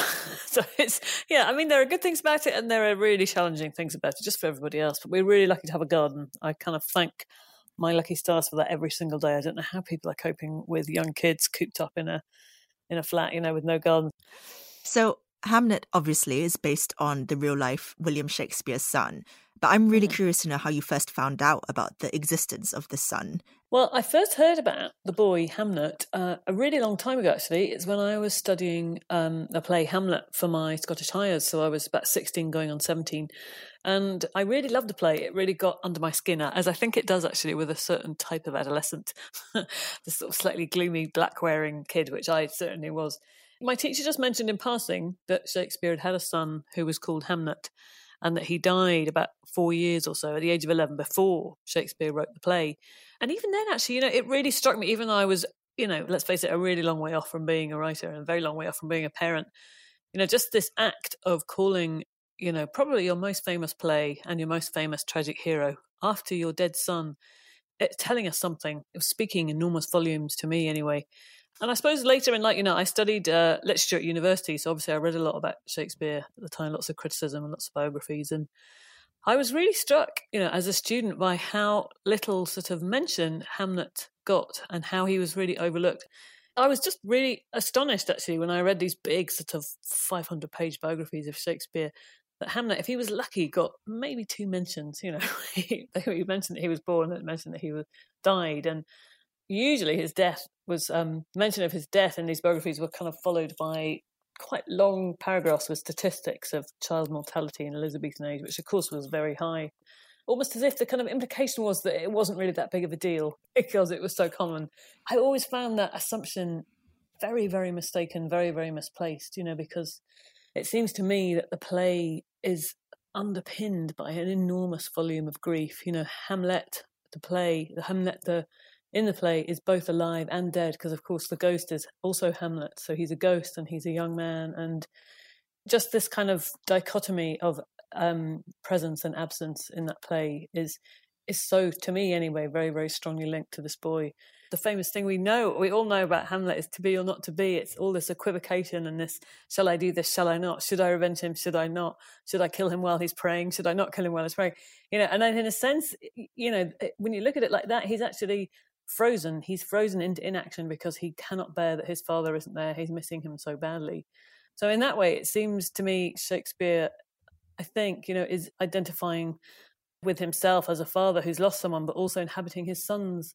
So there are good things about it and there are really challenging things about it just for everybody else. But we're really lucky to have a garden. I kind of thank my lucky stars for that every single day. I don't know how people are coping with young kids cooped up in a flat, with no garden. So Hamnet obviously is based on the real life William Shakespeare's son. But I'm really curious to know how you first found out about the existence of this son. Well, I first heard about the boy Hamnet a really long time ago, actually. It's when I was studying the play Hamlet for my Scottish Highers. So I was about 16 going on 17. And I really loved the play. It really got under my skin, as I think it does actually with a certain type of adolescent, the sort of slightly gloomy black-wearing kid, which I certainly was. My teacher just mentioned in passing that Shakespeare had had a son who was called Hamnet, and that he died about 4 years or so at the age of 11 before Shakespeare wrote the play. And even then, actually, it really struck me, even though I was, let's face it, a really long way off from being a writer and a very long way off from being a parent, just this act of calling, probably your most famous play and your most famous tragic hero after your dead son, it's telling us something. It was speaking enormous volumes to me anyway. And I suppose later in life, I studied literature at university, so obviously I read a lot about Shakespeare at the time, lots of criticism and lots of biographies. And I was really struck, as a student by how little sort of mention Hamnet got and how he was really overlooked. I was just really astonished, actually, when I read these big sort of 500-page biographies of Shakespeare, that Hamnet, if he was lucky, got maybe 2 mentions, He mentioned that he was born and mentioned that he died. And usually his death was mention of his death in these biographies were kind of followed by quite long paragraphs with statistics of child mortality in Elizabethan age, which of course was very high, almost as if the kind of implication was that it wasn't really that big of a deal because it was so common. I always found that assumption very, very mistaken, very, very misplaced, because it seems to me that the play is underpinned by an enormous volume of grief. Hamlet, the play, in the play is both alive and dead because, of course, the ghost is also Hamlet. So he's a ghost and he's a young man. And just this kind of dichotomy of presence and absence in that play is so, to me anyway, very, very strongly linked to this boy. The famous thing we all know about Hamlet is to be or not to be. It's all this equivocation and this, shall I do this, shall I not? Should I revenge him? Should I not? Should I kill him while he's praying? Should I not kill him while he's praying? And then in a sense, when you look at it like that, he's actually frozen. He's frozen into inaction because he cannot bear that his father isn't there. He's missing him so badly. So in that way, it seems to me Shakespeare, I think, is identifying with himself as a father who's lost someone, but also inhabiting his son's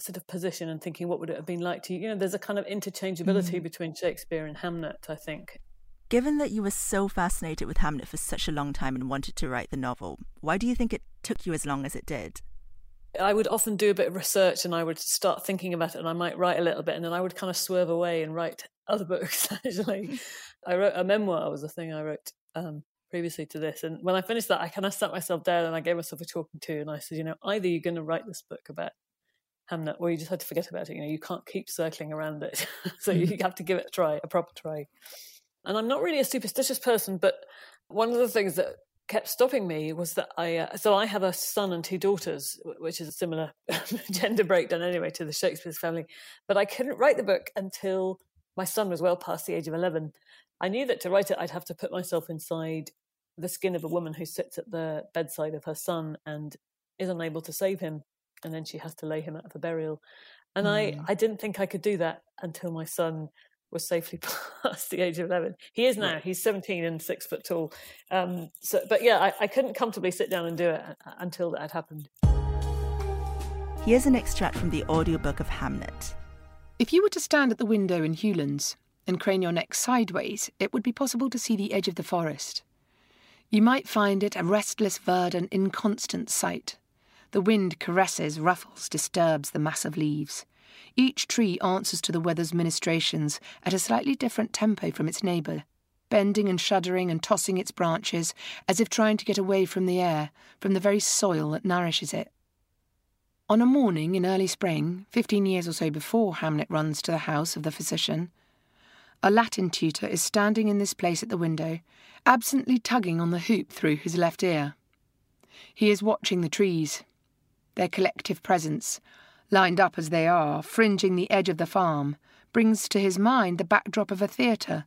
sort of position and thinking, what would it have been like to you? There's a kind of interchangeability between Shakespeare and Hamnet, I think. Given that you were so fascinated with Hamnet for such a long time and wanted to write the novel, why do you think it took you as long as it did? I would often do a bit of research and I would start thinking about it and I might write a little bit and then I would kind of swerve away and write other books, actually. I wrote a memoir, was the thing I wrote previously to this. And when I finished that, I kind of sat myself down and I gave myself a talking to and I said, either you're going to write this book about Hamnet or you just had to forget about it. You can't keep circling around it. So you have to give it a try, a proper try. And I'm not really a superstitious person, but one of the things that kept stopping me was that I have a son and 2 daughters, which is a similar gender breakdown anyway to the Shakespeare's family, but I couldn't write the book until my son was well past the age of 11. I knew that to write it I'd have to put myself inside the skin of a woman who sits at the bedside of her son and is unable to save him, and then she has to lay him out for burial. And I didn't think I could do that until my son was safely past the age of 11. He is now. He's 17 and 6 foot tall. I couldn't comfortably sit down and do it until that had happened. Here's an extract from the audiobook of Hamnet. If you were to stand at the window in Hewlands and crane your neck sideways, it would be possible to see the edge of the forest. You might find it a restless verdant, inconstant sight. The wind caresses, ruffles, disturbs the mass of leaves. Each tree answers to the weather's ministrations at a slightly different tempo from its neighbour, bending and shuddering and tossing its branches as if trying to get away from the air, from the very soil that nourishes it. On a morning in early spring, 15 years or so before Hamnet runs to the house of the physician, a Latin tutor is standing in this place at the window, absently tugging on the hoop through his left ear. He is watching the trees, their collective presence, lined up as they are, fringing the edge of the farm, brings to his mind the backdrop of a theatre,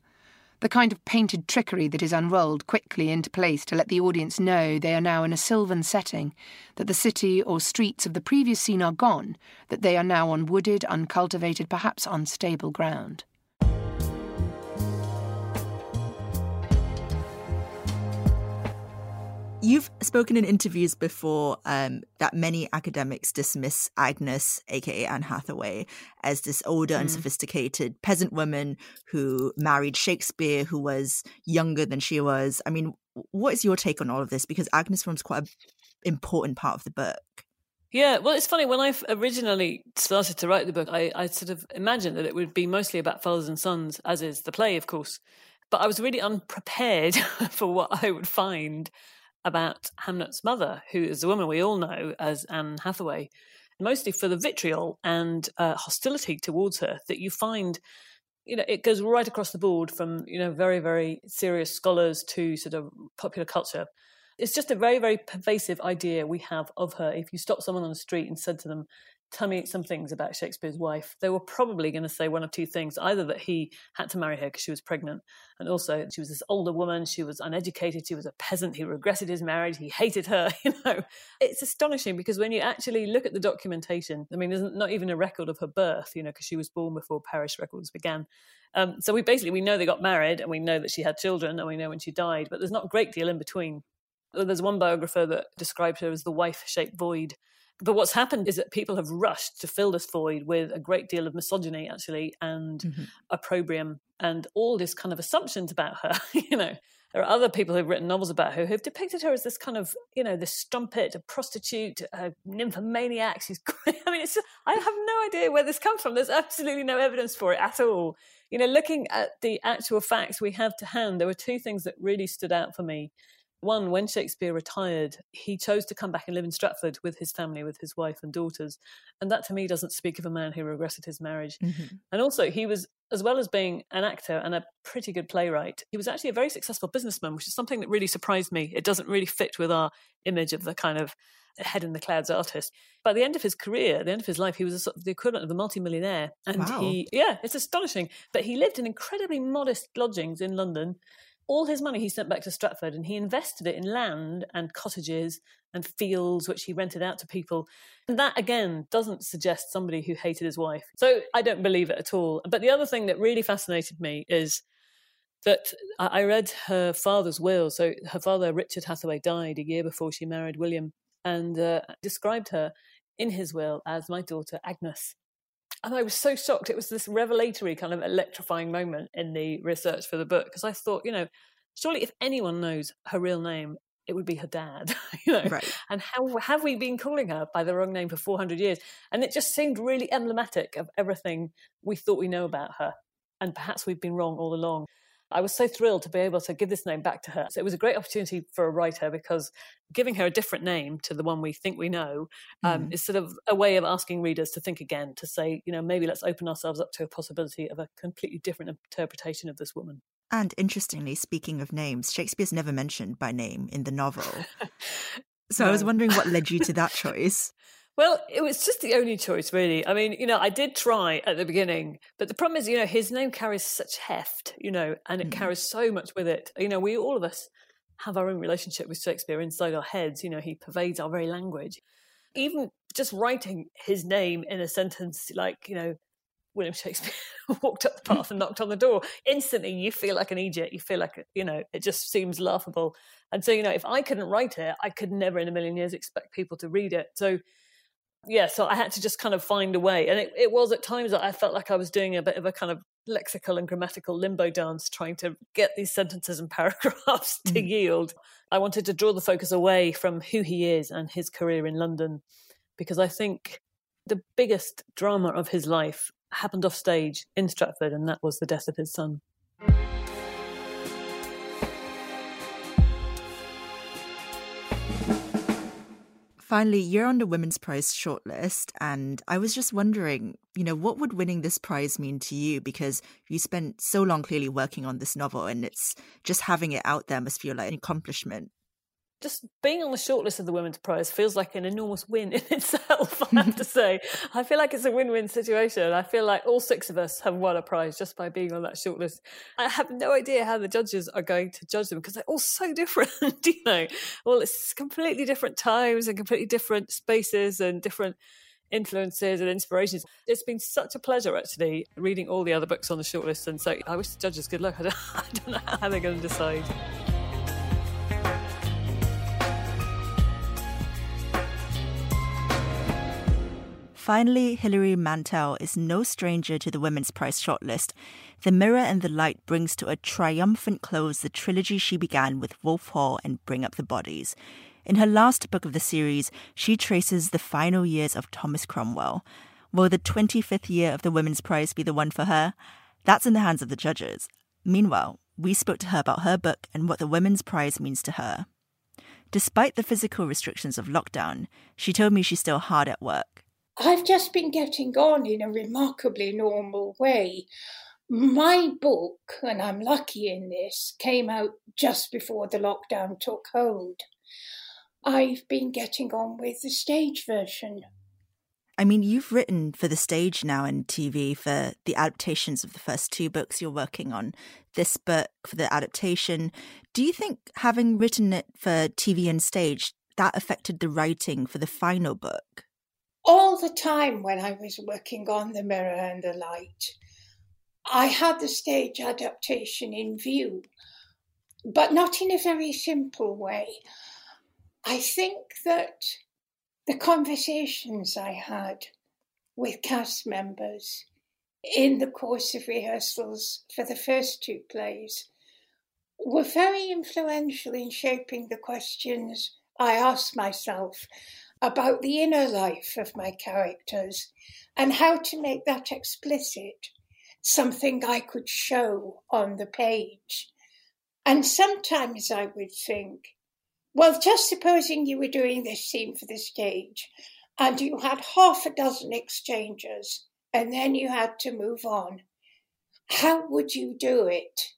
the kind of painted trickery that is unrolled quickly into place to let the audience know they are now in a sylvan setting, that the city or streets of the previous scene are gone, that they are now on wooded, uncultivated, perhaps unstable ground. You've spoken in interviews before that many academics dismiss Agnes, a.k.a. Anne Hathaway, as this older, unsophisticated peasant woman who married Shakespeare, who was younger than she was. I mean, what is your take on all of this? Because Agnes forms quite an important part of the book. Yeah, well, it's funny. When I originally started to write the book, I sort of imagined that it would be mostly about fathers and sons, as is the play, of course. But I was really unprepared for what I would find about Hamnet's mother, who is a woman we all know as Anne Hathaway, mostly for the vitriol and hostility towards her that you find, you know, it goes right across the board from, you know, very, very serious scholars to sort of popular culture. It's just a very, very pervasive idea we have of her. If you stop someone on the street and said to them, tell me some things about Shakespeare's wife, they were probably going to say one of two things, either that he had to marry her because she was pregnant, and also she was this older woman, she was uneducated, she was a peasant, he regretted his marriage, he hated her, you know. It's astonishing because when you actually look at the documentation, I mean, there's not even a record of her birth, you know, because she was born before parish records began. So we know they got married and we know that she had children and we know when she died, but there's not a great deal in between. There's one biographer that described her as the wife-shaped void. But what's happened is that people have rushed to fill this void with a great deal of misogyny, actually, and opprobrium and all this kind of assumptions about her, you know. There are other people who've written novels about her who've depicted her as this kind of, you know, this strumpet, a prostitute, a nymphomaniac. She's great. I mean, it's just, I have no idea where this comes from. There's absolutely no evidence for it at all. You know, looking at the actual facts we have to hand, there were two things that really stood out for me. One, when Shakespeare retired, he chose to come back and live in Stratford with his family, with his wife and daughters. And that, to me, doesn't speak of a man who regretted his marriage. Mm-hmm. And also, he was, as well as being an actor and a pretty good playwright, he was actually a very successful businessman, which is something that really surprised me. It doesn't really fit with our image of the kind of head in the clouds artist. By the end of his career, at the end of his life, he was the equivalent of a multimillionaire. And wow. It's astonishing. But he lived in incredibly modest lodgings in London. All his money he sent back to Stratford and he invested it in land and cottages and fields, which he rented out to people. And that, again, doesn't suggest somebody who hated his wife. So I don't believe it at all. But the other thing that really fascinated me is that I read her father's will. So her father, Richard Hathaway, died a year before she married William and described her in his will as my daughter Agnes. And I was so shocked. It was this revelatory kind of electrifying moment in the research for the book because I thought, you know, surely if anyone knows her real name, it would be her dad, you know. Right. And how have we been calling her by the wrong name for 400 years? And it just seemed really emblematic of everything we thought we know about her. And perhaps we've been wrong all along. I was so thrilled to be able to give this name back to her. So it was a great opportunity for a writer because giving her a different name to the one we think we know is sort of a way of asking readers to think again, to say, you know, maybe let's open ourselves up to a possibility of a completely different interpretation of this woman. And interestingly, speaking of names, Shakespeare's never mentioned by name in the novel. So no. I was wondering what led you to that choice. Well, it was just the only choice, really. I mean, you know, I did try at the beginning, but the problem is, you know, his name carries such heft, you know, and it carries so much with it. You know, we, all of us, have our own relationship with Shakespeare inside our heads. You know, he pervades our very language. Even just writing his name in a sentence like, you know, William Shakespeare walked up the path and knocked on the door. Instantly, you feel like an idiot. You feel like, you know, it just seems laughable. And so, you know, if I couldn't write it, I could never in a million years expect people to read it. So I had to just kind of find a way. And it was at times that I felt like I was doing a bit of a kind of lexical and grammatical limbo dance, trying to get these sentences and paragraphs to yield. I wanted to draw the focus away from who he is and his career in London, because I think the biggest drama of his life happened off stage in Stratford, and that was the death of his son. Finally, you're on the Women's Prize shortlist, and I was just wondering, you know, what would winning this prize mean to you? Because you spent so long clearly working on this novel, and it's just having it out there must feel like an accomplishment. Just being on the shortlist of the Women's Prize feels like an enormous win in itself, I have to say. I feel like it's a win-win situation. I feel like all six of us have won a prize just by being on that shortlist. I have no idea how the judges are going to judge them because they're all so different, you know. Well, it's completely different times and completely different spaces and different influences and inspirations. It's been such a pleasure, actually, reading all the other books on the shortlist. And so I wish the judges good luck. I don't know how they're going to decide. Finally, Hilary Mantel is no stranger to the Women's Prize shortlist. The Mirror and the Light brings to a triumphant close the trilogy she began with Wolf Hall and Bring Up the Bodies. In her last book of the series, she traces the final years of Thomas Cromwell. Will the 25th year of the Women's Prize be the one for her? That's in the hands of the judges. Meanwhile, we spoke to her about her book and what the Women's Prize means to her. Despite the physical restrictions of lockdown, she told me she's still hard at work. I've just been getting on in a remarkably normal way. My book, and I'm lucky in this, came out just before the lockdown took hold. I've been getting on with the stage version. I mean, you've written for the stage now and TV for the adaptations of the first two books you're working on. This book, for the adaptation, do you think having written it for TV and stage, that affected the writing for the final book? All the time when I was working on The Mirror and the Light, I had the stage adaptation in view, but not in a very simple way. I think that the conversations I had with cast members in the course of rehearsals for the first two plays were very influential in shaping the questions I asked myself about the inner life of my characters and how to make that explicit, something I could show on the page. And sometimes I would think, well, just supposing you were doing this scene for the stage and you had half a dozen exchanges and then you had to move on, how would you do it?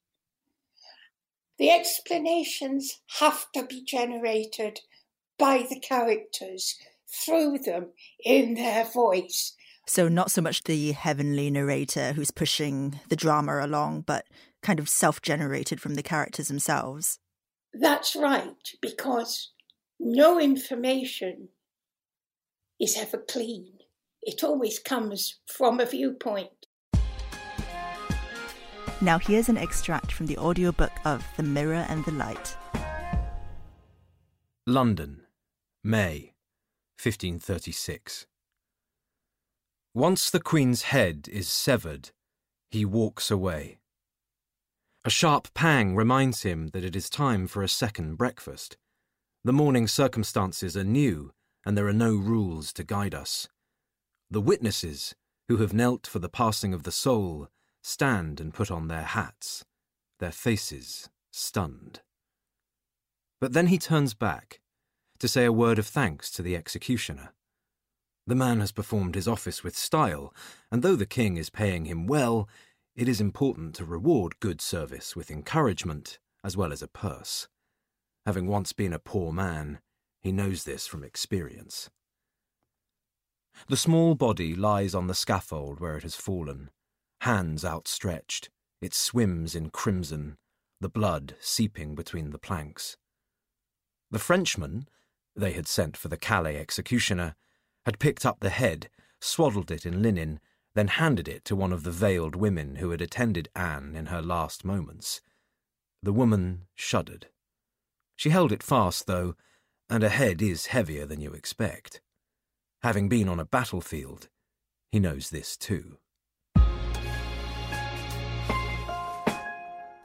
The explanations have to be generated by the characters, through them, in their voice. So not so much the heavenly narrator who's pushing the drama along, but kind of self-generated from the characters themselves. That's right, because no information is ever clean. It always comes from a viewpoint. Now here's an extract from the audiobook of The Mirror and the Light. London, May, 1536. Once the Queen's head is severed, he walks away. A sharp pang reminds him that it is time for a second breakfast. The morning circumstances are new, and there are no rules to guide us. The witnesses, who have knelt for the passing of the soul, stand and put on their hats, their faces stunned. But then he turns back to say a word of thanks to the executioner. The man has performed his office with style, and though the king is paying him well, it is important to reward good service with encouragement as well as a purse. Having once been a poor man, he knows this from experience. The small body lies on the scaffold where it has fallen, hands outstretched, it swims in crimson, the blood seeping between the planks. The Frenchman, they had sent for the Calais executioner, had picked up the head, swaddled it in linen, then handed it to one of the veiled women who had attended Anne in her last moments. The woman shuddered. She held it fast, though, and a head is heavier than you expect. Having been on a battlefield, he knows this too.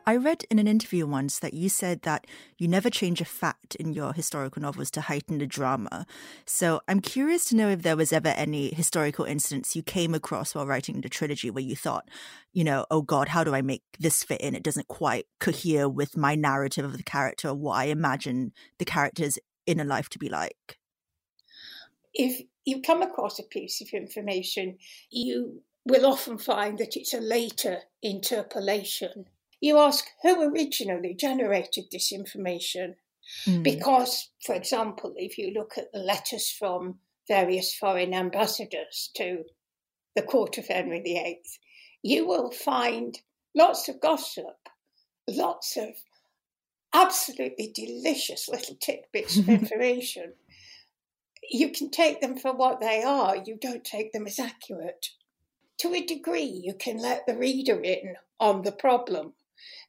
I read in an interview once that you said that you never change a fact in your historical novels to heighten the drama. So I'm curious to know if there was ever any historical incidents you came across while writing the trilogy where you thought, you know, oh God, how do I make this fit in? It doesn't quite cohere with my narrative of the character, what I imagine the characters' inner life to be like. if you come across a piece of information, you will often find that it's a later interpolation. You ask who originally generated this information, because, for example, if you look at the letters from various foreign ambassadors to the court of Henry VIII, you will find lots of gossip, lots of absolutely delicious little tidbits of information. You can take them for what they are. You don't take them as accurate. To a degree, you can let the reader in on the problem.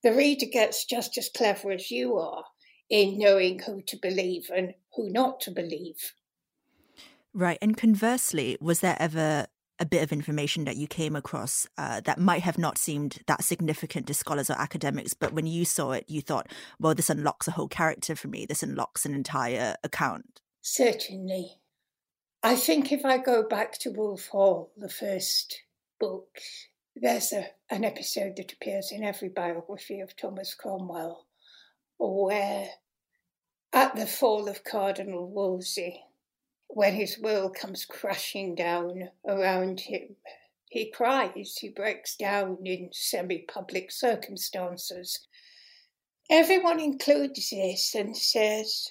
The reader gets just as clever as you are in knowing who to believe and who not to believe. Right. And conversely, was there ever a bit of information that you came across that might have not seemed that significant to scholars or academics, but when you saw it, you thought, well, this unlocks a whole character for me. This unlocks an entire account. Certainly. I think if I go back to Wolf Hall, the first book, there's an episode that appears in every biography of Thomas Cromwell, where at the fall of Cardinal Wolsey, when his world comes crashing down around him, he cries, he breaks down in semi-public circumstances. Everyone includes this and says,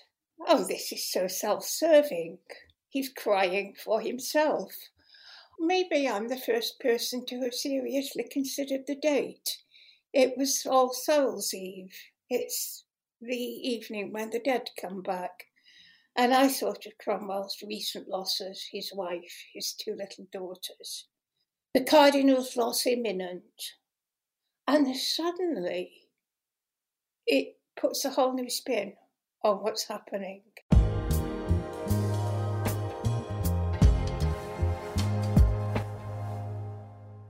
oh, this is so self-serving. He's crying for himself. Maybe I'm the first person to have seriously considered the date. It was All Souls' Eve. It's the evening when the dead come back. And I thought of Cromwell's recent losses, his wife, his two little daughters, the Cardinal's loss imminent. And suddenly it puts a whole new spin on what's happening.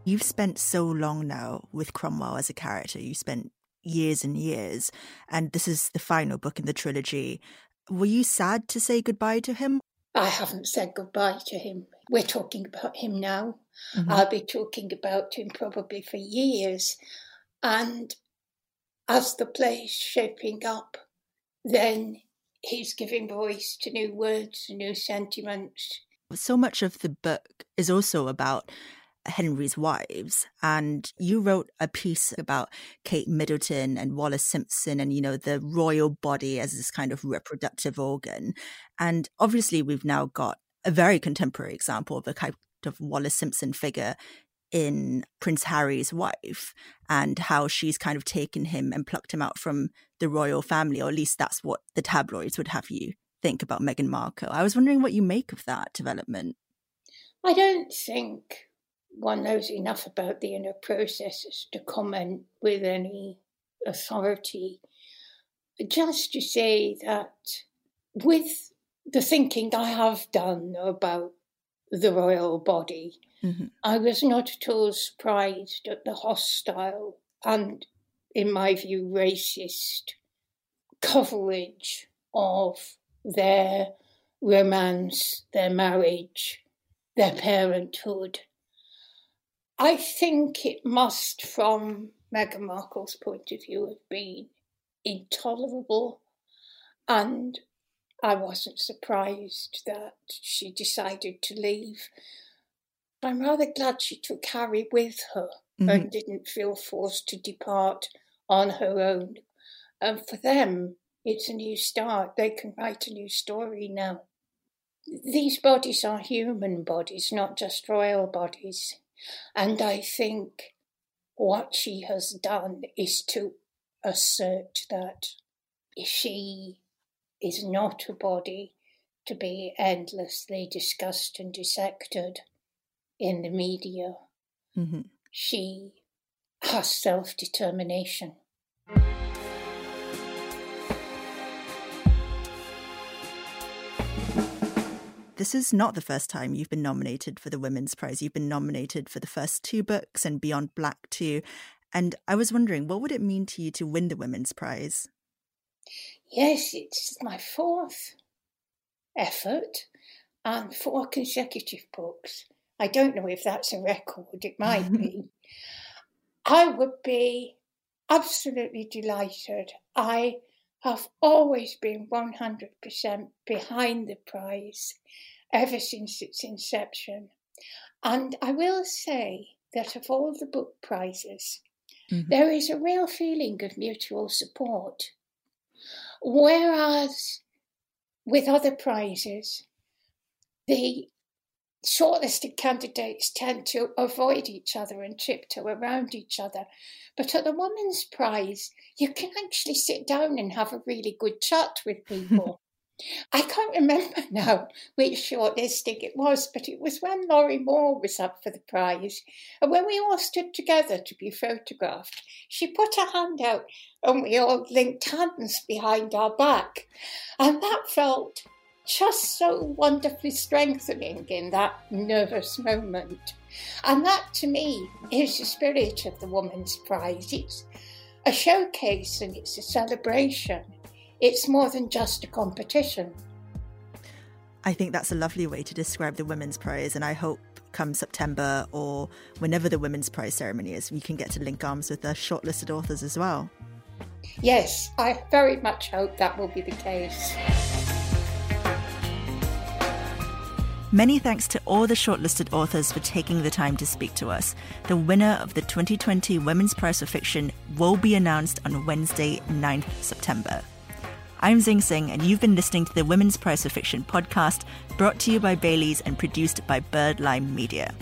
You've spent so long now with Cromwell as a character. You spent years and years, and this is the final book in the trilogy. Were you sad to say goodbye to him? I haven't said goodbye to him. We're talking about him now. Mm-hmm. I'll be talking about him probably for years. And as the play's shaping up, then he's giving voice to new words, new sentiments. So much of the book is also about Henry's wives, and you wrote a piece about Kate Middleton and Wallace Simpson and, you know, the royal body as this kind of reproductive organ. And obviously we've now got a very contemporary example of a kind of Wallace Simpson figure in Prince Harry's wife, and how she's kind of taken him and plucked him out from the royal family, or at least that's what the tabloids would have you think about Meghan Markle. I was wondering what you make of that development. I don't think one knows enough about the inner processes to comment with any authority. Just to say that with the thinking I have done about the royal body, I was not at all surprised at the hostile and, in my view, racist coverage of their romance, their marriage, their parenthood. I think it must, from Meghan Markle's point of view, have been intolerable, and I wasn't surprised that she decided to leave. I'm rather glad she took Harry with her and didn't feel forced to depart on her own. And for them, it's a new start. They can write a new story now. These bodies are human bodies, not just royal bodies. And I think what she has done is to assert that she is not a body to be endlessly discussed and dissected in the media. She has self-determination. This is not the first time you've been nominated for the Women's Prize. You've been nominated for the first two books and Beyond Black too. And I was wondering, what would it mean to you to win the Women's Prize? Yes, it's my fourth effort and four consecutive books. I don't know if that's a record. It might be. I would be absolutely delighted. I have always been 100% behind the prize, ever since its inception. And I will say that of all the book prizes, there is a real feeling of mutual support. Whereas with other prizes, the shortlisted candidates tend to avoid each other and tiptoe around each other. But at the Women's Prize, you can actually sit down and have a really good chat with people. I can't remember now which shortlisting it was, but it was when Laurie Moore was up for the prize. And when we all stood together to be photographed, she put her hand out and we all linked hands behind our back. And that felt just so wonderfully strengthening in that nervous moment. And that, to me, is the spirit of the Women's Prize. It's a showcase and it's a celebration. It's more than just a competition. I think that's a lovely way to describe the Women's Prize, and I hope come September or whenever the Women's Prize ceremony is, we can get to link arms with the shortlisted authors as well. Yes, I very much hope that will be the case. Many thanks to all the shortlisted authors for taking the time to speak to us. The winner of the 2020 Women's Prize for Fiction will be announced on Wednesday, 9th September. I'm Zing Zing, and you've been listening to the Women's Prize for Fiction podcast, brought to you by Bailey's and produced by Birdlime Media.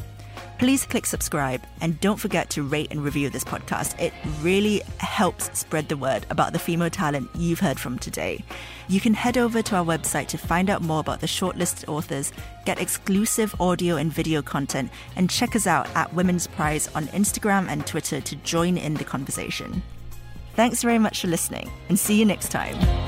Please click subscribe, and don't forget to rate and review this podcast. It really helps spread the word about the female talent you've heard from today. You can head over to our website to find out more about the shortlisted authors, get exclusive audio and video content, and check us out at Women's Prize on Instagram and Twitter to join in the conversation. Thanks very much for listening, and see you next time.